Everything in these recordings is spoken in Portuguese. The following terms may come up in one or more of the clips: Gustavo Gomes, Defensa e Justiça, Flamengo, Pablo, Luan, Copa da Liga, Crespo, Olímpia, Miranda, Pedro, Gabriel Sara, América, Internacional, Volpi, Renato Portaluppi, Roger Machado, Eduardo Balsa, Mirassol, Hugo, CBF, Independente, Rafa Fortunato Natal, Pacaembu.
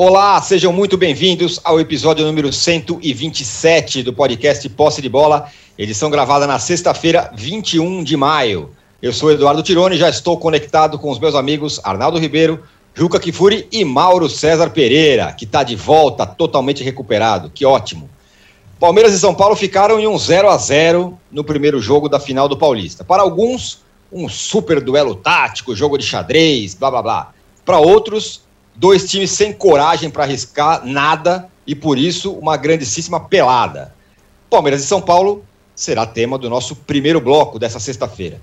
Olá, sejam muito bem-vindos ao episódio número 127 do podcast Posse de Bola, edição gravada na sexta-feira, 21 de maio. Eu sou Eduardo Tironi e já estou conectado com os meus amigos Arnaldo Ribeiro, Juca Kfouri e Mauro Cezar Pereira, que está de volta, totalmente recuperado, que ótimo. Palmeiras e São Paulo ficaram em um 0-0 no primeiro jogo da final do Paulista. Para alguns, um super duelo tático, jogo de xadrez, blá blá blá. Para outros, dois times sem coragem para arriscar nada e, por isso, uma grandíssima pelada. Palmeiras e São Paulo será tema do nosso primeiro bloco dessa sexta-feira.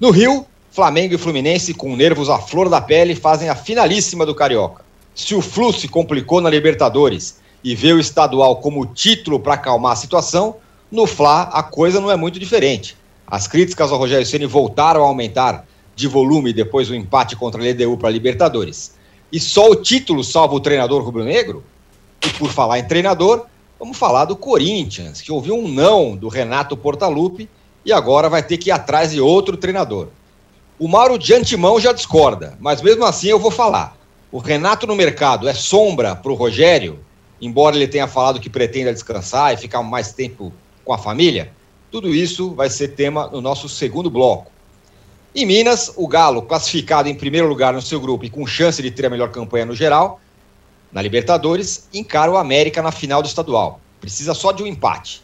No Rio, Flamengo e Fluminense, com nervos à flor da pele, fazem a finalíssima do Carioca. Se o Flu se complicou na Libertadores e vê o estadual como título para acalmar a situação, no Fla a coisa não é muito diferente. As críticas ao Rogério Ceni voltaram a aumentar de volume depois do empate contra a LDU para a Libertadores. E só o título salva o treinador rubro-negro? E por falar em treinador, vamos falar do Corinthians, que ouviu um não do Renato Portaluppi e agora vai ter que ir atrás de outro treinador. O Mauro de antemão já discorda, mas mesmo assim eu vou falar. O Renato no mercado é sombra para o Rogério, embora ele tenha falado que pretenda descansar e ficar mais tempo com a família? Tudo isso vai ser tema no nosso segundo bloco. Em Minas, o Galo, classificado em primeiro lugar no seu grupo e com chance de ter a melhor campanha no geral, na Libertadores, encara o América na final do estadual. Precisa só de um empate.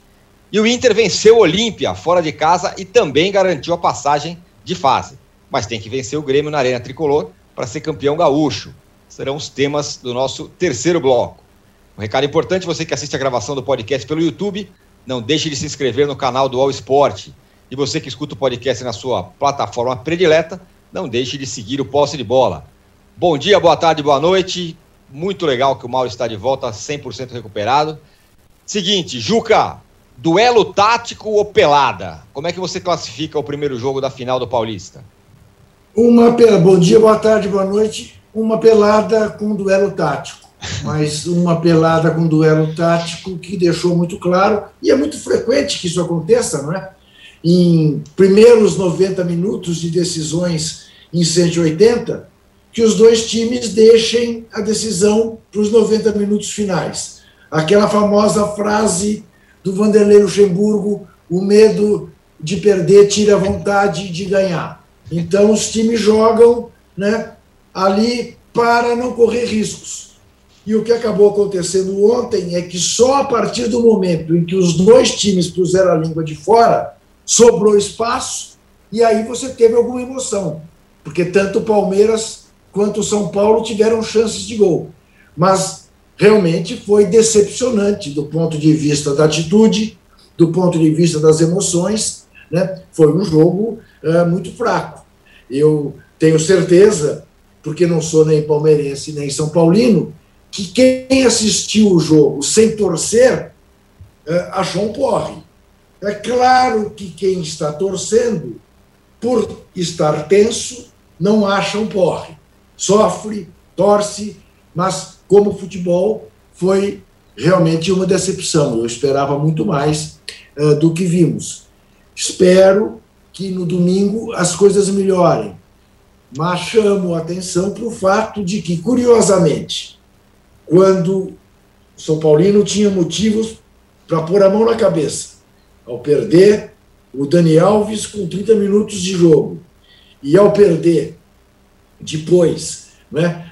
E o Inter venceu o Olímpia fora de casa e também garantiu a passagem de fase. Mas tem que vencer o Grêmio na Arena Tricolor para ser campeão gaúcho. Serão os temas do nosso terceiro bloco. Um recado importante, você que assiste a gravação do podcast pelo YouTube, não deixe de se inscrever no canal do All Sport. E você que escuta o podcast na sua plataforma predileta, não deixe de seguir o Posse de Bola. Bom dia, boa tarde, boa noite. Muito legal que o Mauro está de volta, 100% recuperado. Seguinte, Juca, duelo tático ou pelada? Como é que você classifica o primeiro jogo da final do Paulista? Bom dia, boa tarde, boa noite. Uma pelada com duelo tático. Mas uma pelada com duelo tático que deixou muito claro, e é muito frequente que isso aconteça, não é? Em primeiros 90 minutos de decisões em 180, que os dois times deixem a decisão para os 90 minutos finais. Aquela famosa frase do Vanderlei Luxemburgo, o medo de perder tira a vontade de ganhar. Então os times jogam, né, ali para não correr riscos. E o que acabou acontecendo ontem é que só a partir do momento em que os dois times puseram a língua de fora, sobrou espaço, e aí você teve alguma emoção, porque tanto o Palmeiras quanto o São Paulo tiveram chances de gol. Mas realmente foi decepcionante do ponto de vista da atitude, do ponto de vista das emoções, né? Foi um jogo muito fraco. Eu tenho certeza, porque não sou nem palmeirense nem São Paulino, que quem assistiu o jogo sem torcer achou um porre. É claro que quem está torcendo, por estar tenso, não acha um porre. Sofre, torce, mas como futebol foi realmente uma decepção. Eu esperava muito mais do que vimos. Espero que no domingo as coisas melhorem. Mas chamo a atenção para o fato de que, curiosamente, quando o São Paulino tinha motivos para pôr a mão na cabeça, ao perder o Dani Alves com 30 minutos de jogo, e ao perder depois, né,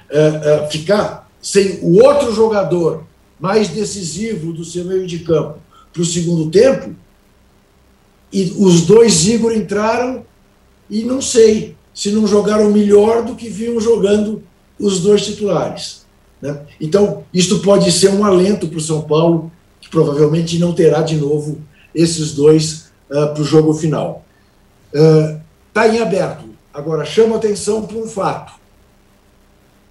ficar sem o outro jogador mais decisivo do seu meio de campo para o segundo tempo, e os dois Igor entraram, e não sei se não jogaram melhor do que vinham jogando os dois titulares, né? Então, isto pode ser um alento para o São Paulo, que provavelmente não terá de novo esses dois para o jogo final. Está em aberto. Agora, chamo atenção para um fato.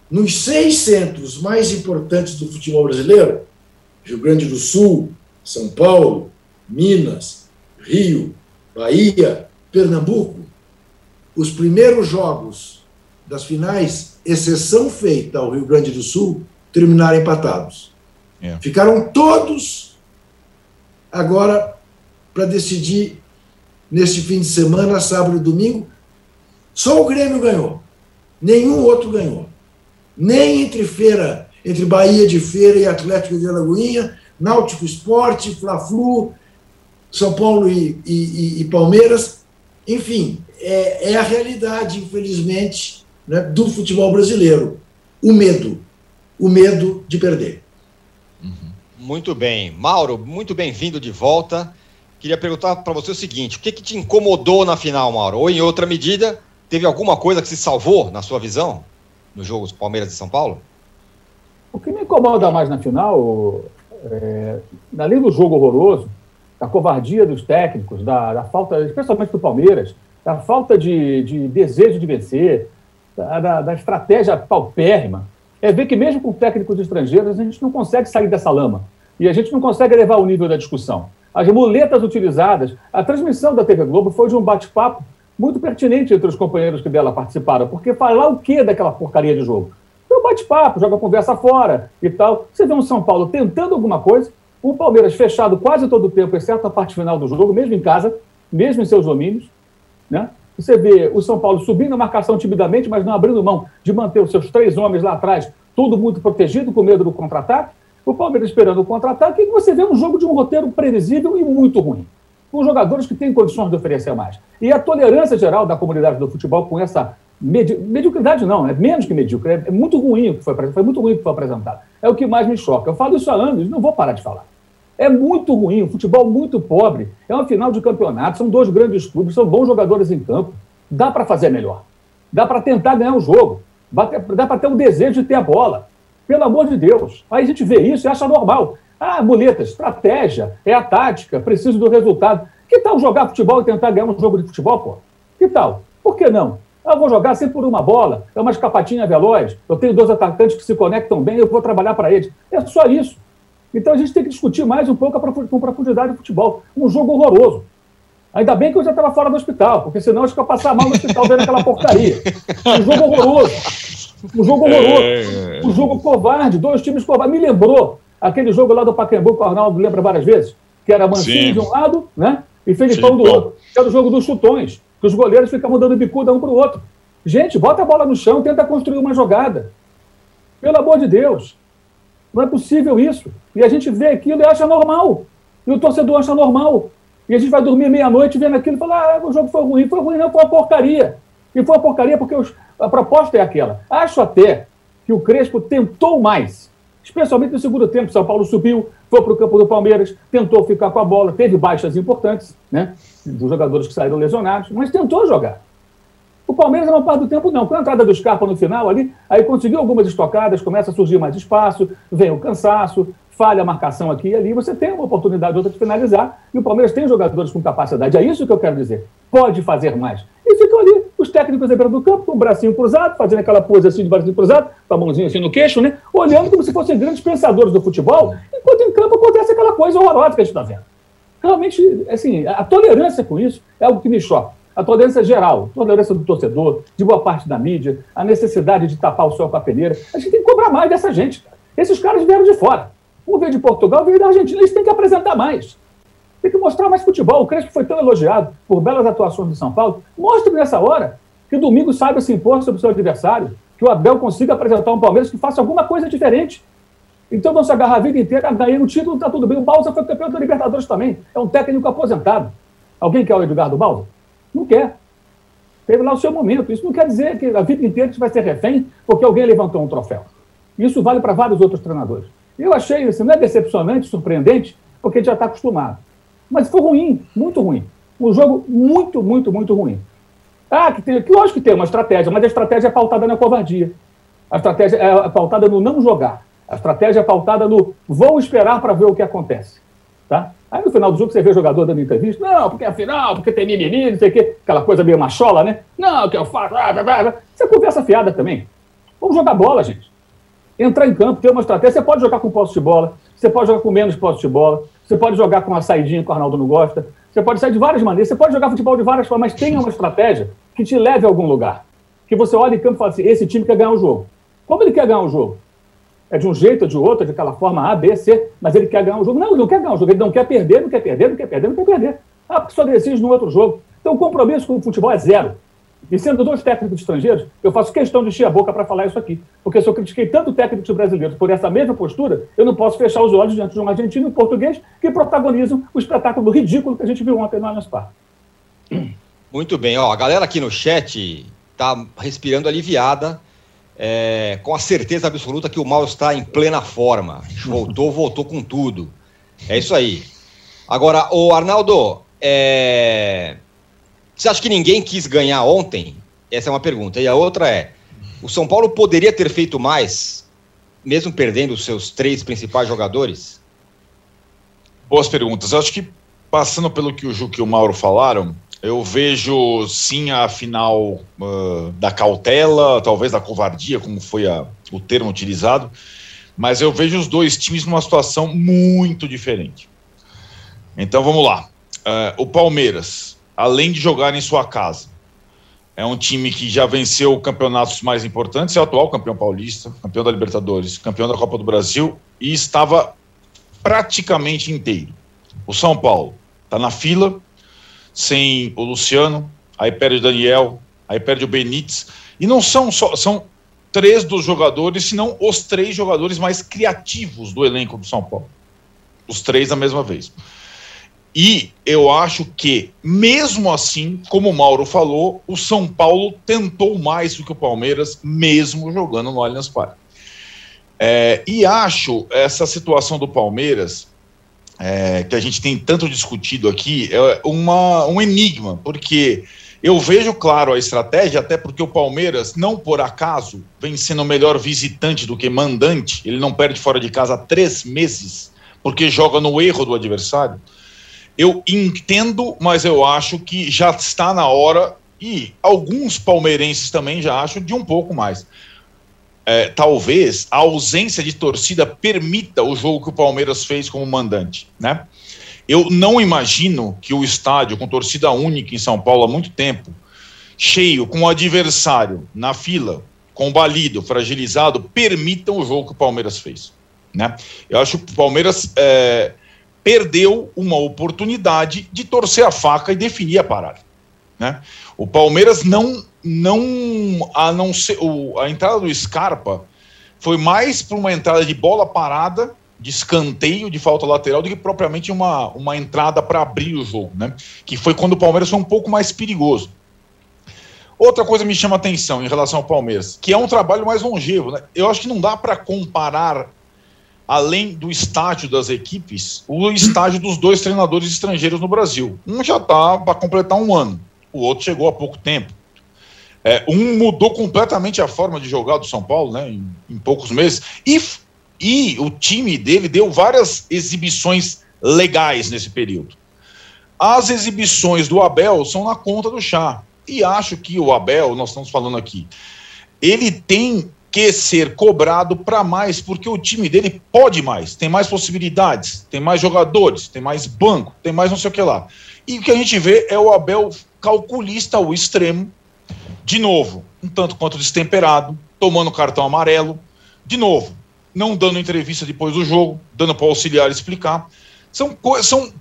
Nos 6 centros mais importantes do futebol brasileiro, Rio Grande do Sul, São Paulo, Minas, Rio, Bahia, Pernambuco, os primeiros jogos das finais, exceção feita ao Rio Grande do Sul, terminaram empatados. Yeah. Ficaram todos agora para decidir neste fim de semana, sábado e domingo. Só o Grêmio ganhou. Nenhum outro ganhou. Nem entre feira entre Bahia de Feira e Atlético de Alagoinha, Náutico Esporte, Fla-Flu, São Paulo e Palmeiras. Enfim, é a realidade, infelizmente, né, do futebol brasileiro. O medo de perder. Uhum. Muito bem. Mauro, muito bem-vindo de volta. Queria perguntar para você o seguinte, o que que te incomodou na final, Mauro? Ou, em outra medida, teve alguma coisa que se salvou, na sua visão, no jogo Palmeiras e São Paulo? O que me incomoda mais na final, além do jogo horroroso, da covardia dos técnicos, da falta, especialmente do Palmeiras, da falta de desejo de vencer, da estratégia paupérrima, é ver que mesmo com técnicos estrangeiros a gente não consegue sair dessa lama. E a gente não consegue elevar o nível da discussão. As muletas utilizadas, a transmissão da TV Globo foi de um bate-papo muito pertinente entre os companheiros que dela participaram, porque falar o que daquela porcaria de jogo? Então bate-papo, joga a conversa fora e tal. Você vê um São Paulo tentando alguma coisa, um Palmeiras fechado quase todo o tempo, exceto a parte final do jogo, mesmo em casa, mesmo em seus domínios, né? Você vê o São Paulo subindo a marcação timidamente, mas não abrindo mão de manter os seus três homens lá atrás, todo mundo protegido, com medo do contra-ataque. O Palmeiras esperando o contra-ataque, e você vê um jogo de um roteiro previsível e muito ruim, com jogadores que têm condições de oferecer mais. E a tolerância geral da comunidade do futebol com essa mediocridade, não, é menos que medíocre, é muito ruim o que foi muito ruim o que foi apresentado. É o que mais me choca. Eu falo isso há anos, não vou parar de falar. É muito ruim, o futebol muito pobre, é uma final de campeonato, são dois grandes clubes, são bons jogadores em campo, dá para fazer melhor, dá para tentar ganhar um jogo, dá para ter um desejo de ter a bola, pelo amor de Deus. Aí a gente vê isso e acha normal. Ah, muleta, estratégia, é a tática, preciso do resultado. Que tal jogar futebol e tentar ganhar um jogo de futebol, pô? Que tal? Por que não? Eu vou jogar sempre por uma bola, é uma escapatinha veloz, eu tenho dois atacantes que se conectam bem, eu vou trabalhar para eles. É só isso. Então a gente tem que discutir mais um pouco com profundidade do futebol. Um jogo horroroso. Ainda bem que eu já estava fora do hospital, porque senão eu ia passar mal no hospital vendo aquela porcaria. Um jogo horroroso. Um jogo horroroso. Um jogo covarde. Dois times covardes. Me lembrou aquele jogo lá do Pacaembu, que o Arnaldo lembra várias vezes, que era Mancini de um lado, né, e Felipão do outro. Que era o jogo dos chutões, que os goleiros ficavam dando bicuda um para o outro. Gente, bota a bola no chão, tenta construir uma jogada. Pelo amor de Deus. Não é possível isso. E a gente vê aquilo e acha normal. E o torcedor acha normal. E a gente vai dormir meia-noite vendo aquilo e fala, ah, o jogo foi ruim. Foi ruim, não, foi uma porcaria. E foi uma porcaria porque a proposta é aquela. Acho até que o Crespo tentou mais. Especialmente no segundo tempo, São Paulo subiu, foi para o campo do Palmeiras, tentou ficar com a bola, teve baixas importantes, né, dos jogadores que saíram lesionados, mas tentou jogar. O Palmeiras não parte do tempo, não. Com a entrada do Scarpa no final ali, aí conseguiu algumas estocadas, começa a surgir mais espaço, vem o cansaço, falha a marcação aqui e ali, você tem uma oportunidade outra de finalizar, e o Palmeiras tem jogadores com capacidade. É isso que eu quero dizer. Pode fazer mais. E ficam ali os técnicos da beira do campo, com o bracinho cruzado, fazendo aquela pose assim de bracinho cruzado, com a mãozinha assim no queixo, né? Olhando como se fossem grandes pensadores do futebol, enquanto em campo acontece aquela coisa horrorosa que a gente está vendo. Realmente, assim, a tolerância com isso é algo que me choca. A tolerância geral, a tolerância do torcedor, de boa parte da mídia, a necessidade de tapar o sol com a peneira. A gente tem que cobrar mais dessa gente, cara. Esses caras vieram de fora. Um veio de Portugal, veio da Argentina. Eles têm que apresentar mais. Tem que mostrar mais futebol. O Crespo foi tão elogiado por belas atuações do São Paulo. Mostre nessa hora que domingo saiba se impor sobre o seu adversário, que o Abel consiga apresentar um Palmeiras que faça alguma coisa diferente. Então vão se agarrar a vida inteira, ganhei um título, está tudo bem. O Balsa foi campeão da Libertadores também. É um técnico aposentado. Alguém quer o Eduardo Balsa? Não quer. Teve lá o seu momento. Isso não quer dizer que a vida inteira você vai ser refém porque alguém levantou um troféu. Isso vale para vários outros treinadores. Eu achei, assim, não é decepcionante, surpreendente, porque a gente já está acostumado. Mas foi ruim, muito ruim. Um jogo muito, muito, muito ruim. Ah, que lógico que tem uma estratégia, mas a estratégia é pautada na covardia. A estratégia é pautada no não jogar. A estratégia é pautada no vou esperar para ver o que acontece. Tá? Aí no final do jogo você vê o jogador dando entrevista, não, porque é final, porque tem mimimi, não sei o quê, aquela coisa meio machola, né? Não, o que eu faço, blá, blá, blá. Você conversa fiada também. Vamos jogar bola, gente. Entrar em campo, ter uma estratégia, você pode jogar com posse de bola, você pode jogar com menos posse de bola, você pode jogar com uma saidinha que o Arnaldo não gosta, você pode sair de várias maneiras, você pode jogar futebol de várias formas, mas tenha uma estratégia que te leve a algum lugar. Que você olha em campo e fala assim, esse time quer ganhar um jogo. Como ele quer ganhar um jogo? É de um jeito ou de outro, de aquela forma A, B, C, mas ele quer ganhar um jogo. Não, ele não quer ganhar um jogo, ele não quer perder, não quer perder, não quer perder, não quer perder. Ah, porque só decide no outro jogo. Então o compromisso com o futebol é zero. E sendo dois técnicos estrangeiros, eu faço questão de encher a boca para falar isso aqui. Porque se eu critiquei tanto técnicos brasileiros por essa mesma postura, eu não posso fechar os olhos diante de um argentino e um português que protagonizam o espetáculo ridículo que a gente viu ontem no Allianz Parque. Muito bem. Ó, a galera aqui no chat está respirando aliviada, com a certeza absoluta que o Mauro está em plena forma. Voltou com tudo. É isso aí. Agora, o Arnaldo... Você acha que ninguém quis ganhar ontem? Essa é uma pergunta. E a outra é, o São Paulo poderia ter feito mais, mesmo perdendo os seus três principais jogadores? Boas perguntas. Eu acho que, passando pelo que o Juca e o Mauro falaram, eu vejo, sim, a final da cautela, talvez da covardia, como foi o termo utilizado, mas eu vejo os dois times numa situação muito diferente. Então, vamos lá. O Palmeiras... além de jogar em sua casa. É um time que já venceu campeonatos mais importantes, é o atual campeão paulista, campeão da Libertadores, campeão da Copa do Brasil, e estava praticamente inteiro. O São Paulo está na fila, sem o Luciano, aí perde o Daniel, aí perde o Benítez, e não são só, são três dos jogadores, senão os três jogadores mais criativos do elenco do São Paulo. Os três da mesma vez. E eu acho que, mesmo assim, como o Mauro falou, o São Paulo tentou mais do que o Palmeiras, mesmo jogando no Allianz Parque. E acho essa situação do Palmeiras, que a gente tem tanto discutido aqui, um enigma, porque eu vejo, claro, a estratégia, até porque o Palmeiras, não por acaso, vem sendo melhor visitante do que mandante, ele não perde fora de casa há 3 meses, porque joga no erro do adversário. Eu entendo, mas eu acho que já está na hora, e alguns palmeirenses também já acham, de um pouco mais. Talvez a ausência de torcida permita o jogo que o Palmeiras fez como mandante, né? Eu não imagino que o estádio com torcida única em São Paulo há muito tempo, cheio, com o adversário na fila, combalido, fragilizado, permitam o jogo que o Palmeiras fez, né? Eu acho que o Palmeiras... perdeu uma oportunidade de torcer a faca e definir a parada, né? O Palmeiras a entrada do Scarpa foi mais para uma entrada de bola parada, de escanteio, de falta lateral, do que propriamente uma entrada para abrir o jogo, né? Que foi quando o Palmeiras foi um pouco mais perigoso. Outra coisa me chama a atenção em relação ao Palmeiras, que é um trabalho mais longevo, né? Eu acho que não dá para comparar, além do estágio das equipes, o estágio dos dois treinadores estrangeiros no Brasil. Um já está para completar 1 ano, o outro chegou há pouco tempo. Um mudou completamente a forma de jogar do São Paulo, né, em poucos meses, e o time dele deu várias exibições legais nesse período. As exibições do Abel são na conta do chá, e acho que o Abel, nós estamos falando aqui, ele tem que ser cobrado para mais, porque o time dele pode mais, tem mais possibilidades, tem mais jogadores, tem mais banco, tem mais não sei o que lá. E o que a gente vê é o Abel calculista ao extremo, de novo, um tanto quanto destemperado, tomando cartão amarelo, de novo, não dando entrevista depois do jogo, dando para o auxiliar explicar. São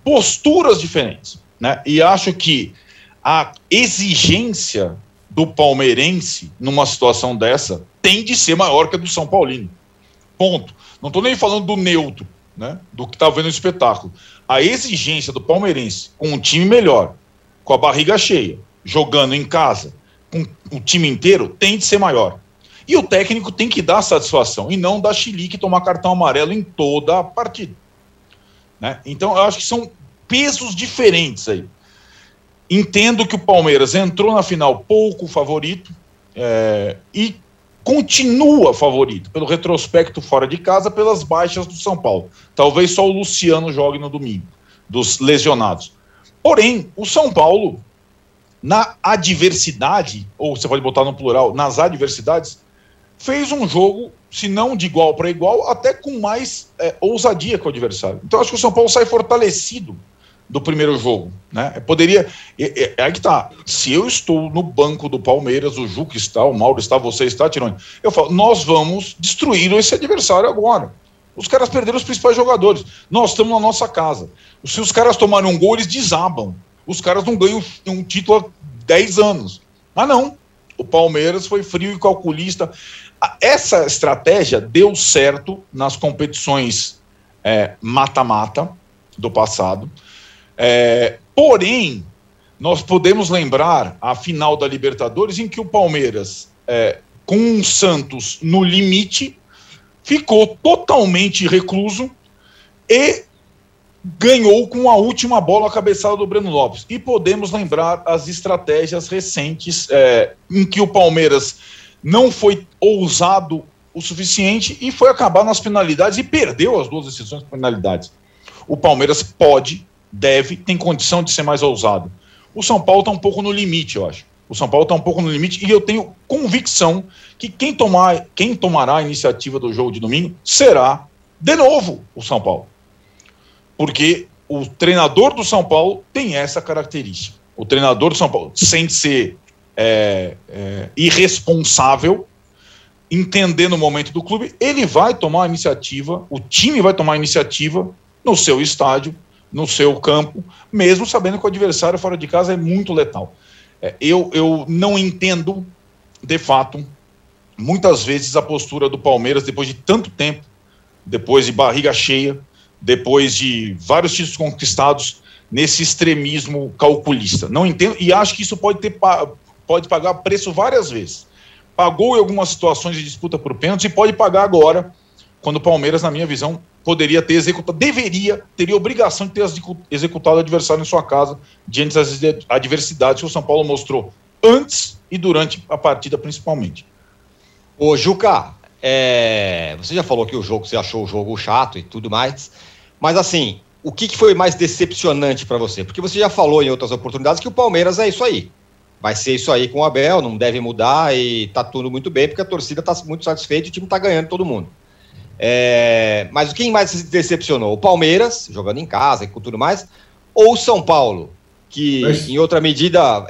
posturas diferentes, né? E acho que a exigência do palmeirense numa situação dessa tem de ser maior que a do São Paulino. Ponto. Não estou nem falando do neutro, né, do que está vendo o espetáculo. A exigência do palmeirense com um time melhor, com a barriga cheia, jogando em casa, com o time inteiro, tem de ser maior. E o técnico tem que dar satisfação e não dar chilique e tomar cartão amarelo em toda a partida, né? Então, eu acho que são pesos diferentes aí. Entendo que o Palmeiras entrou na final pouco favorito e continua favorito, pelo retrospecto fora de casa, pelas baixas do São Paulo. Talvez só o Luciano jogue no domingo, dos lesionados. Porém, o São Paulo, na adversidade, ou você pode botar no plural, nas adversidades, fez um jogo, se não de igual para igual, até com mais ousadia que o adversário. Então, acho que o São Paulo sai fortalecido do primeiro jogo, né? Aí que tá, se eu estou no banco do Palmeiras, o Juca está, o Mauro está, você está, Tironi, eu falo, nós vamos destruir esse adversário agora. Os caras perderam os principais jogadores, nós estamos na nossa casa, se os caras tomarem um gol, eles desabam, os caras não ganham um título há 10 anos, Mas não, o Palmeiras foi frio e calculista. Essa estratégia deu certo nas competições mata-mata do passado. Porém, nós podemos lembrar a final da Libertadores em que o Palmeiras, com o Santos no limite, ficou totalmente recluso e ganhou com a última bola cabeçada do Breno Lopes. E podemos lembrar as estratégias recentes em que o Palmeiras não foi ousado o suficiente e foi acabar nas penalidades e perdeu as duas decisões de penalidades. O Palmeiras pode, deve, tem condição de ser mais ousado. O São Paulo está um pouco no limite, eu acho. O São Paulo está um pouco no limite e eu tenho convicção que quem tomará a iniciativa do jogo de domingo será, de novo, o São Paulo. Porque o treinador do São Paulo tem essa característica. O treinador do São Paulo, sem ser irresponsável, entendendo o momento do clube, ele vai tomar a iniciativa, o time vai tomar a iniciativa no seu estádio, no seu campo, mesmo sabendo que o adversário fora de casa é muito letal. Eu não entendo, de fato, muitas vezes a postura do Palmeiras depois de tanto tempo, depois de barriga cheia, depois de vários títulos conquistados, nesse extremismo calculista. Não entendo, e acho que isso pode pagar preço várias vezes. Pagou em algumas situações de disputa por pênalti e pode pagar agora, quando o Palmeiras, na minha visão, poderia ter executado, teria obrigação de ter executado o adversário em sua casa, diante das adversidades que o São Paulo mostrou antes e durante a partida, principalmente. Ô, Juca, você já falou que o jogo, você achou o jogo chato e tudo mais, mas assim, o que foi mais decepcionante para você? Porque você já falou em outras oportunidades que o Palmeiras é isso aí, vai ser isso aí com o Abel, não deve mudar e tá tudo muito bem, porque a torcida tá muito satisfeita e o time tá ganhando todo mundo. Mas quem mais se decepcionou? O Palmeiras, jogando em casa e tudo mais, ou o São Paulo, que em outra medida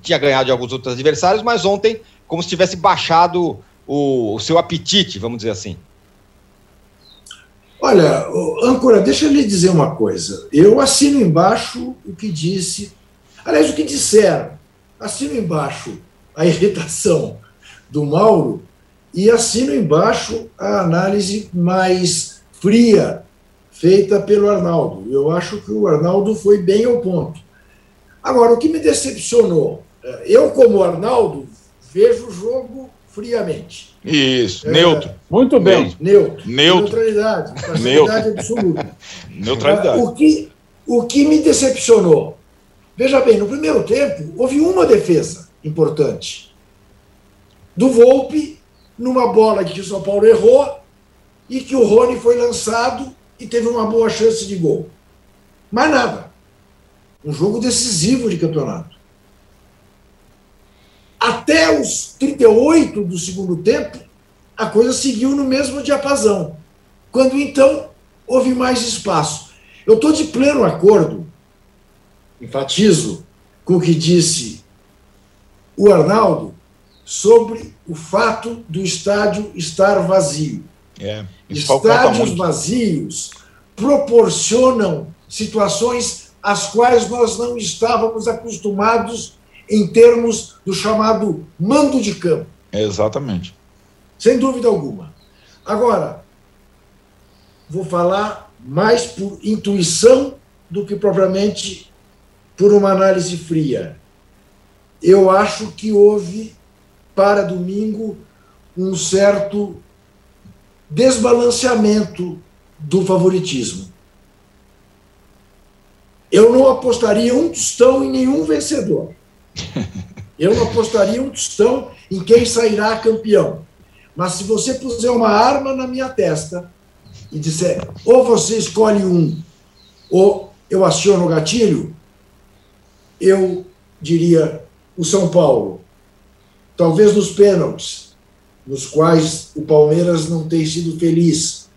tinha ganhado de alguns outros adversários, mas ontem, como se tivesse baixado o seu apetite, vamos dizer assim. Olha, âncora, deixa eu lhe dizer uma coisa. Eu assino embaixo o que disse, aliás, o que disseram. Assino embaixo a irritação do Mauro e assino embaixo a análise mais fria feita pelo Arnaldo. Eu acho que o Arnaldo foi bem ao ponto. Agora, o que me decepcionou, eu como Arnaldo vejo o jogo friamente. Isso, neutro. Muito bem. Neutro. Neutralidade absoluta. Neutralidade. O que me decepcionou, veja bem, no primeiro tempo houve uma defesa importante do Volpi, numa bola que o São Paulo errou e que o Rony foi lançado e teve uma boa chance de gol. Mas nada. Um jogo decisivo de campeonato. Até os 38 do segundo tempo, a coisa seguiu no mesmo diapasão. Quando, então, houve mais espaço. Eu estou de pleno acordo, enfatizo, com o que disse o Arnaldo, sobre o fato do estádio estar vazio. Estádios vazios proporcionam situações às quais nós não estávamos acostumados em termos do chamado mando de campo. Exatamente. Sem dúvida alguma. Agora, vou falar mais por intuição do que propriamente por uma análise fria. Eu acho que houve para domingo um certo desbalanceamento do favoritismo. Eu não apostaria um tostão em nenhum vencedor. Eu não apostaria um tostão em quem sairá campeão. Mas se você puser uma arma na minha testa e disser ou você escolhe um ou eu aciono o gatilho, eu diria o São Paulo. Talvez nos pênaltis, nos quais o Palmeiras não tem sido feliz.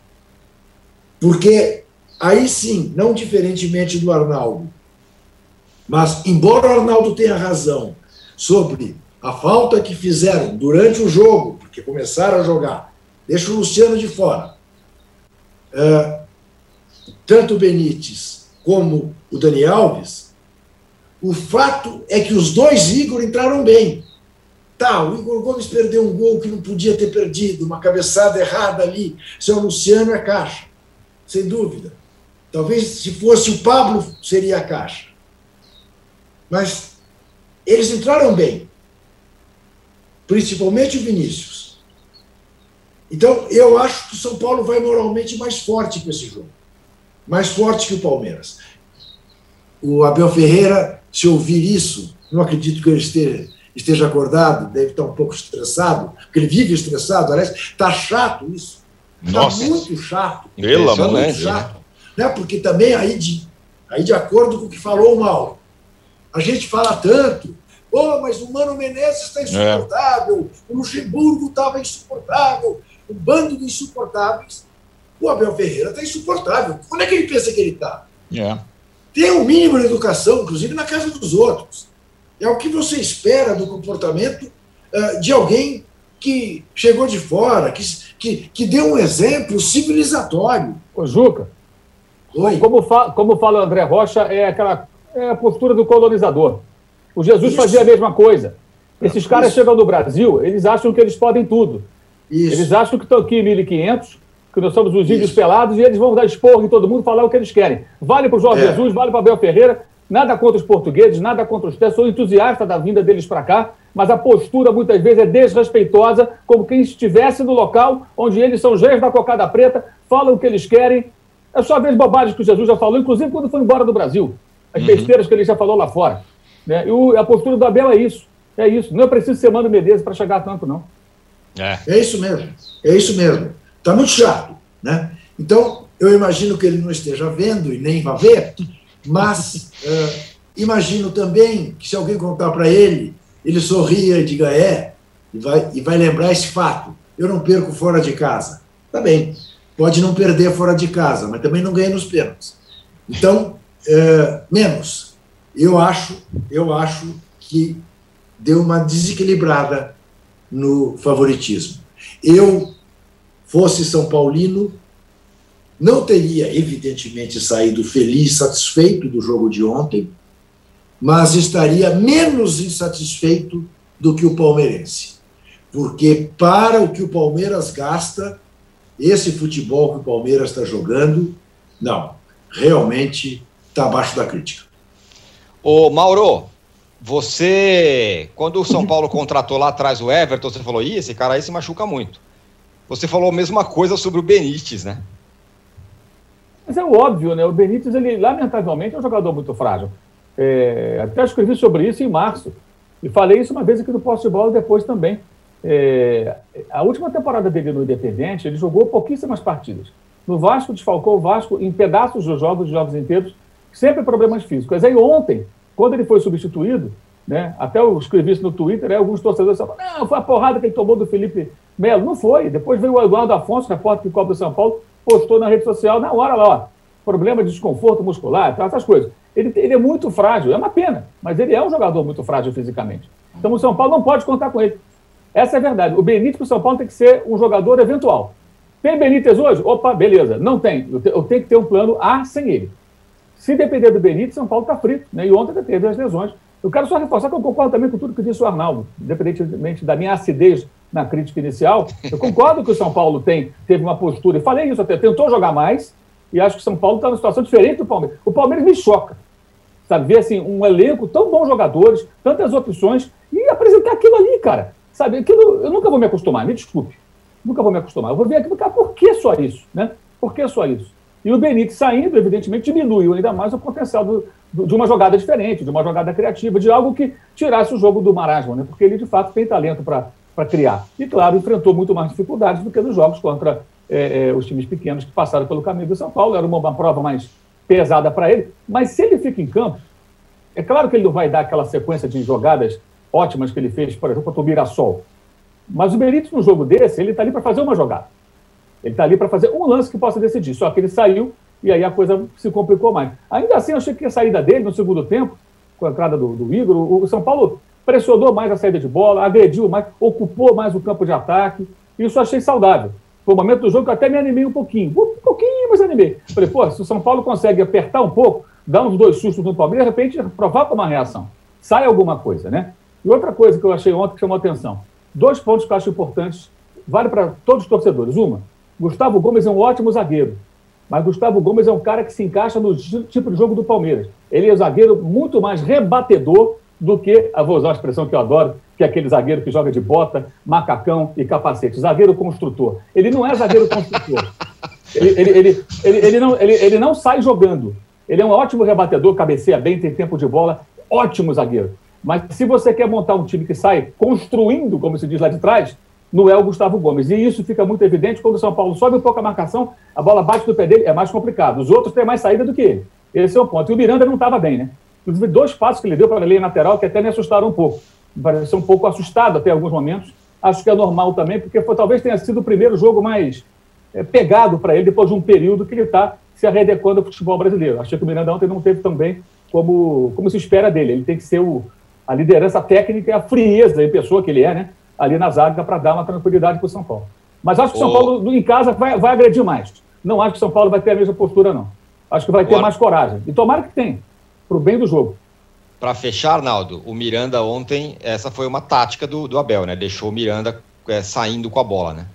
Porque aí sim, não diferentemente do Arnaldo, mas embora o Arnaldo tenha razão sobre a falta que fizeram durante o jogo, porque começaram a jogar, deixa o Luciano de fora, tanto o Benítez como o Dani Alves, o fato é que os dois Igor entraram bem. Tá, o Igor Gomes perdeu um gol que não podia ter perdido, uma cabeçada errada ali. Se é o Luciano, é caixa, sem dúvida. Talvez se fosse o Pablo, seria a caixa. Mas eles entraram bem, principalmente o Vinícius. Então, eu acho que o São Paulo vai moralmente mais forte com esse jogo, mais forte que o Palmeiras. O Abel Ferreira, se ouvir isso, não acredito que ele esteja acordado, deve estar um pouco estressado, porque ele vive estressado, aliás, está chato isso. Nossa. Está muito chato. Pelo amor de Deus. Né? Porque também, aí de acordo com o que falou o Mauro, a gente fala tanto, oh, mas o Mano Menezes está insuportável, o Luxemburgo estava insuportável, o bando de insuportáveis, o Abel Ferreira está insuportável. Onde é que ele pensa que ele está? Tem um mínimo de educação, inclusive na casa dos outros. É o que você espera do comportamento de alguém que chegou de fora, que deu um exemplo civilizatório. Ô, Juca, oi. Como fala o André Rocha, é a postura do colonizador. O Jesus fazia a mesma coisa. Esses caras chegam no Brasil, eles acham que eles podem tudo. Isso. Eles acham que estão aqui em 1500, que nós somos os índios pelados, e eles vão dar esporro em todo mundo, falar o que eles querem. Vale para o Jorge Jesus, vale para o Abel Ferreira. Nada contra os portugueses, nada contra os testes, sou entusiasta da vinda deles para cá, mas a postura muitas vezes é desrespeitosa, como quem estivesse no local onde eles são os reis da cocada preta, falam o que eles querem. É só ver as bobagens que o Jesus já falou, inclusive quando foi embora do Brasil, as besteiras que ele já falou lá fora. Né? E a postura do Abel é isso, Não é preciso ser Mano Menezes para chegar a tanto, não. É isso mesmo. Está muito chato, né? Então, eu imagino que ele não esteja vendo e nem vai ver. Mas imagino também que se alguém contar para ele, ele sorria e diga e vai lembrar esse fato. Eu não perco fora de casa. Tá bem, pode não perder fora de casa, mas também não ganha nos pênaltis. Então, menos. Eu acho que deu uma desequilibrada no favoritismo. Eu fosse São Paulino, não teria, evidentemente, saído feliz, satisfeito do jogo de ontem, mas estaria menos insatisfeito do que o palmeirense. Porque para o que o Palmeiras gasta, esse futebol que o Palmeiras está jogando, não, realmente está abaixo da crítica. Ô, Mauro, você, quando o São Paulo contratou lá atrás o Everton, você falou, ih, esse cara aí se machuca muito. Você falou a mesma coisa sobre o Benítez, né? Mas é óbvio, né? O Benítez, ele, lamentavelmente, é um jogador muito frágil. Até escrevi sobre isso em março. E falei isso uma vez aqui no Posse de Bola depois também. A última temporada dele no Independente, ele jogou pouquíssimas partidas. No Vasco, desfalcou o Vasco em pedaços dos jogos inteiros, sempre problemas físicos. Mas aí ontem, quando ele foi substituído, né, até eu escrevi isso no Twitter, né, alguns torcedores falaram, não, foi a porrada que ele tomou do Felipe Melo. Não foi. Depois veio o Eduardo Afonso, repórter que cobre o São Paulo, postou na rede social, na hora lá, ó, problema de desconforto muscular, essas coisas. Ele é muito frágil, é uma pena, mas ele é um jogador muito frágil fisicamente. Então o São Paulo não pode contar com ele. Essa é a verdade. O Benítez para o São Paulo tem que ser um jogador eventual. Tem Benítez hoje? Opa, beleza. Não tem. Eu tenho que ter um plano A sem ele. Se depender do Benítez, São Paulo está frito, né? E ontem teve as lesões. Eu quero só reforçar que eu concordo também com tudo que disse o Arnaldo, independentemente da minha acidez na crítica inicial. Eu concordo que o São Paulo teve uma postura, e falei isso até, tentou jogar mais, e acho que o São Paulo está numa situação diferente do Palmeiras. O Palmeiras me choca, sabe? Ver assim, um elenco, tão bons jogadores, tantas opções, e apresentar aquilo ali, cara. Sabe? Aquilo, eu nunca vou me acostumar, me desculpe. Nunca vou me acostumar. Eu vou ver aquilo, cara, por que só isso? Né? Por que só isso? E o Benítez saindo, evidentemente, diminuiu ainda mais o potencial de uma jogada diferente, de uma jogada criativa, de algo que tirasse o jogo do marasmo, né? Porque ele, de fato, tem talento para criar. E, claro, enfrentou muito mais dificuldades do que nos jogos contra os times pequenos que passaram pelo caminho do São Paulo. Era uma prova mais pesada para ele. Mas se ele fica em campo, é claro que ele não vai dar aquela sequência de jogadas ótimas que ele fez, por exemplo, contra o Mirassol. Mas o Benítez, num jogo desse, ele está ali para fazer uma jogada. Ele está ali para fazer um lance que possa decidir. Só que ele saiu e aí a coisa se complicou mais. Ainda assim, eu achei que a saída dele no segundo tempo, com a entrada do Igor, o São Paulo pressionou mais a saída de bola, agrediu mais, ocupou mais o campo de ataque. Isso eu achei saudável. Foi um momento do jogo que eu até me animei um pouquinho. Um pouquinho, mas animei. Falei, pô, se o São Paulo consegue apertar um pouco, dar uns dois sustos no Palmeiras, de repente provoca uma reação. Sai alguma coisa, né? E outra coisa que eu achei ontem que chamou a atenção. Dois pontos que eu acho importantes, vale para todos os torcedores. Uma, Gustavo Gomes é um ótimo zagueiro, mas Gustavo Gomes é um cara que se encaixa no tipo de jogo do Palmeiras. Ele é um zagueiro muito mais rebatedor do que, vou usar a expressão que eu adoro, que é aquele zagueiro que joga de bota, macacão e capacete. Zagueiro construtor. Ele não é zagueiro construtor. Ele não sai jogando. Ele é um ótimo rebatedor, cabeceia bem, tem tempo de bola, ótimo zagueiro. Mas se você quer montar um time que sai construindo, como se diz lá de trás, não é o Gustavo Gomes. E isso fica muito evidente quando o São Paulo sobe um pouco a marcação, a bola bate no pé dele, é mais complicado. Os outros têm mais saída do que ele. Esse é um ponto. E o Miranda não estava bem, né? Inclusive, dois passos que ele deu para a linha lateral que até me assustaram um pouco. Me pareceu um pouco assustado até alguns momentos. Acho que é normal também, porque talvez tenha sido o primeiro jogo mais pegado para ele depois de um período que ele está se arredequando ao futebol brasileiro. Achei que o Miranda ontem não teve tão bem como se espera dele. Ele tem que ser a liderança técnica e a frieza de pessoa que ele é, né? Ali na zaga para dar uma tranquilidade para o São Paulo. Mas acho que o São Paulo, em casa, vai agredir mais. Não acho que o São Paulo vai ter a mesma postura, não. Acho que vai ter mais coragem. E tomara que tenha, para o bem do jogo. Para fechar, Arnaldo, o Miranda ontem, essa foi uma tática do Abel, né? Deixou o Miranda saindo com a bola, né?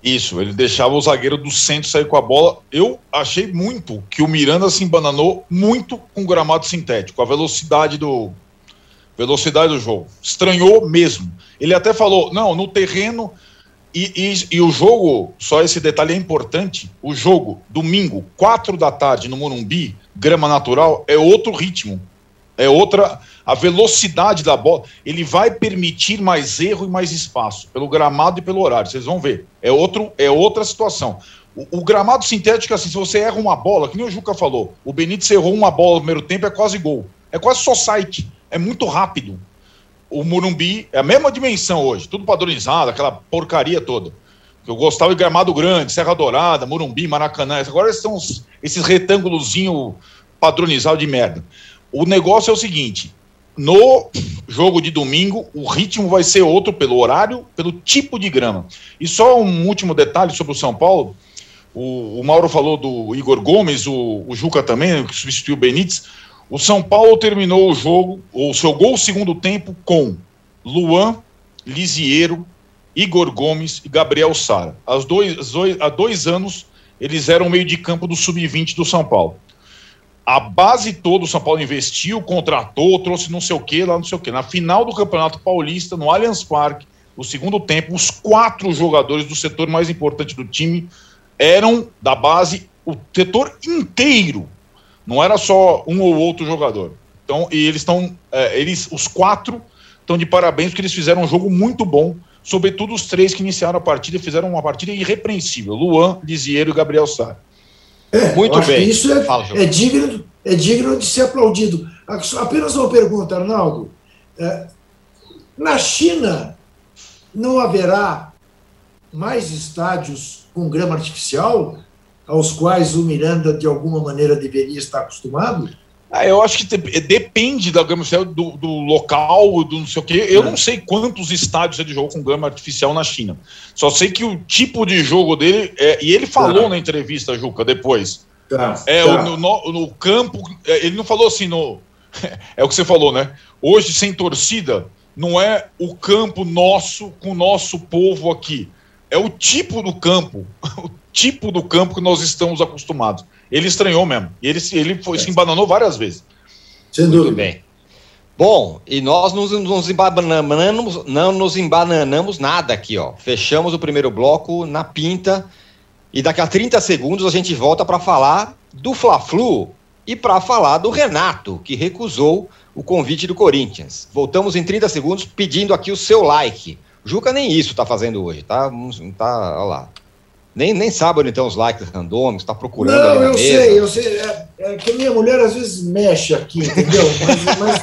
Isso, ele deixava o zagueiro do centro sair com a bola. Eu achei muito que o Miranda se embananou muito com o gramado sintético, a velocidade do jogo. Estranhou mesmo. Ele até falou, não, no terreno e o jogo, só esse detalhe é importante, o jogo, domingo, 4 da tarde no Morumbi, grama natural, é outro ritmo, é outra, a velocidade da bola, ele vai permitir mais erro e mais espaço, pelo gramado e pelo horário, vocês vão ver, é outra situação. O gramado sintético, assim, se você erra uma bola, que nem o Juca falou, o Benítez errou uma bola no primeiro tempo, é quase gol, é quase só site, é muito rápido. O Morumbi é a mesma dimensão hoje, tudo padronizado, aquela porcaria toda. Eu gostava de gramado grande, Serra Dourada, Morumbi, Maracanã. Agora são esses retângulozinhos padronizados de merda. O negócio é o seguinte, no jogo de domingo, o ritmo vai ser outro pelo horário, pelo tipo de grama. E só um último detalhe sobre o São Paulo. O Mauro falou do Igor Gomes, o Juca também, que substituiu o Benítez. O São Paulo terminou o jogo, o seu gol segundo tempo, com Luan, Lisiero, Igor Gomes e Gabriel Sara. Há 2 anos, eles eram meio de campo do sub-20 do São Paulo. A base toda, o São Paulo investiu, contratou, trouxe não sei o quê, lá não sei o quê. Na final do Campeonato Paulista, no Allianz Parque, no segundo tempo, os 4 jogadores do setor mais importante do time eram da base, o setor inteiro. Não era só um ou outro jogador. Então, e eles estão. Os 4 estão de parabéns porque eles fizeram um jogo muito bom. Sobretudo os 3 que iniciaram a partida, fizeram uma partida irrepreensível: Luan, Lisiero e Gabriel Sá. Muito bem. Isso é digno de ser aplaudido. Apenas uma pergunta, Arnaldo. Na China não haverá mais estádios com grama artificial? Aos quais o Miranda, de alguma maneira, deveria estar acostumado? Eu acho que depende da grama artificial, do local, do não sei o quê. Eu não sei quantos estádios ele jogou com grama artificial na China. Só sei que o tipo de jogo dele... E ele falou na entrevista, Juca, depois. No campo... Ele não falou assim no... É o que você falou, né? Hoje, sem torcida, não é o campo nosso com o nosso povo aqui. É o tipo do campo... tipo do campo que nós estamos acostumados. Ele estranhou mesmo. Ele se embananou várias vezes. Sem dúvida. Muito bem. Bom, e nós não nos embananamos nada aqui, ó. Fechamos o primeiro bloco na pinta e daqui a 30 segundos a gente volta para falar do Fla-Flu e para falar do Renato, que recusou o convite do Corinthians. Voltamos em 30 segundos pedindo aqui o seu like. Juca nem isso tá fazendo hoje, tá? Olha lá. Nem sabe onde tem os likes randômicos, está procurando. Não, ali eu sei. É que minha mulher às vezes mexe aqui, entendeu?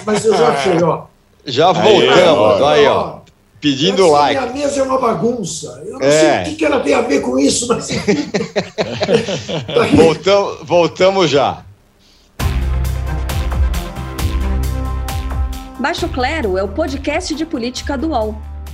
Mas eu já achei, ó. Já voltamos, aí, ó. Pedindo like. A mesa é uma bagunça. Eu não sei o que ela tem a ver com isso, mas. Voltamos já. Baixo Clero é o podcast de política do UOL.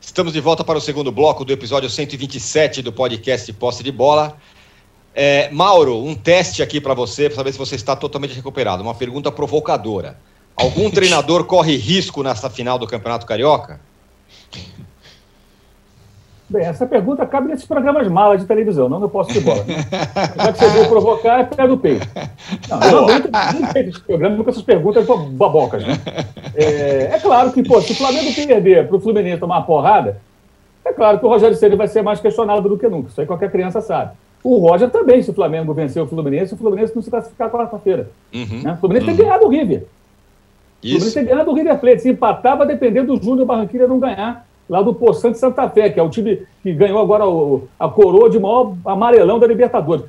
Estamos de volta para o segundo bloco do episódio 127 do podcast Posse de Bola. Mauro, um teste aqui para você, para saber se você está totalmente recuperado. Uma pergunta provocadora. Algum treinador corre risco nessa final do Campeonato Carioca? Bem, essa pergunta cabe nesses programas malas de televisão, não no Posse de Bola. Já que você veio provocar, é pé do peito. Não, eu não tenho esse programa com essas perguntas babocas, né? É claro que, se o Flamengo perder para o Fluminense tomar uma porrada, é claro que o Rogério Ceni vai ser mais questionado do que nunca. Isso aí qualquer criança sabe. O Roger também, se o Flamengo vencer o Fluminense não se classificar quarta-feira. Né? O Fluminense tem ganhado o River. Isso. O Fluminense tem ganhado o River Plate. Se empatava, dependendo do Júnior Barranquilla não ganhar. Lá do Poçante Santa Fé, que é o time que ganhou agora a coroa de maior amarelão da Libertadores.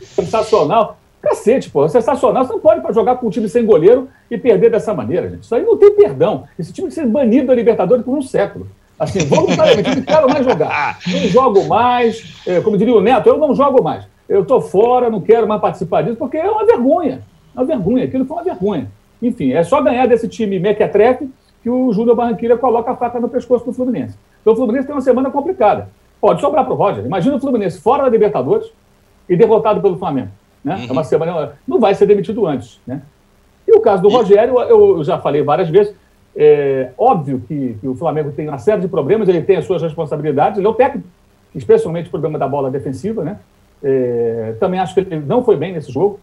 Sensacional. Cacete, pô. Sensacional. Você não pode jogar com um time sem goleiro e perder dessa maneira, gente. Isso aí não tem perdão. Esse time tem que ser banido da Libertadores por um século. Assim, voluntariamente, eu não quero mais jogar. Não jogo mais. Como diria o Neto, eu não jogo mais. Eu estou fora, não quero mais participar disso, porque é uma vergonha. Uma vergonha. Aquilo foi uma vergonha. Enfim, é só ganhar desse time mequetrefe que o Júnior Barranquilla coloca a faca no pescoço do Fluminense. Então o Fluminense tem uma semana complicada. Pode sobrar para o Roger. Imagina o Fluminense fora da Libertadores e derrotado pelo Flamengo. Né? É uma semana... Não vai ser demitido antes. Né? E o caso do Rogério, eu já falei várias vezes, é óbvio que o Flamengo tem uma série de problemas, ele tem as suas responsabilidades, ele é o técnico, especialmente o problema da bola defensiva. Né? Também acho que ele não foi bem nesse jogo,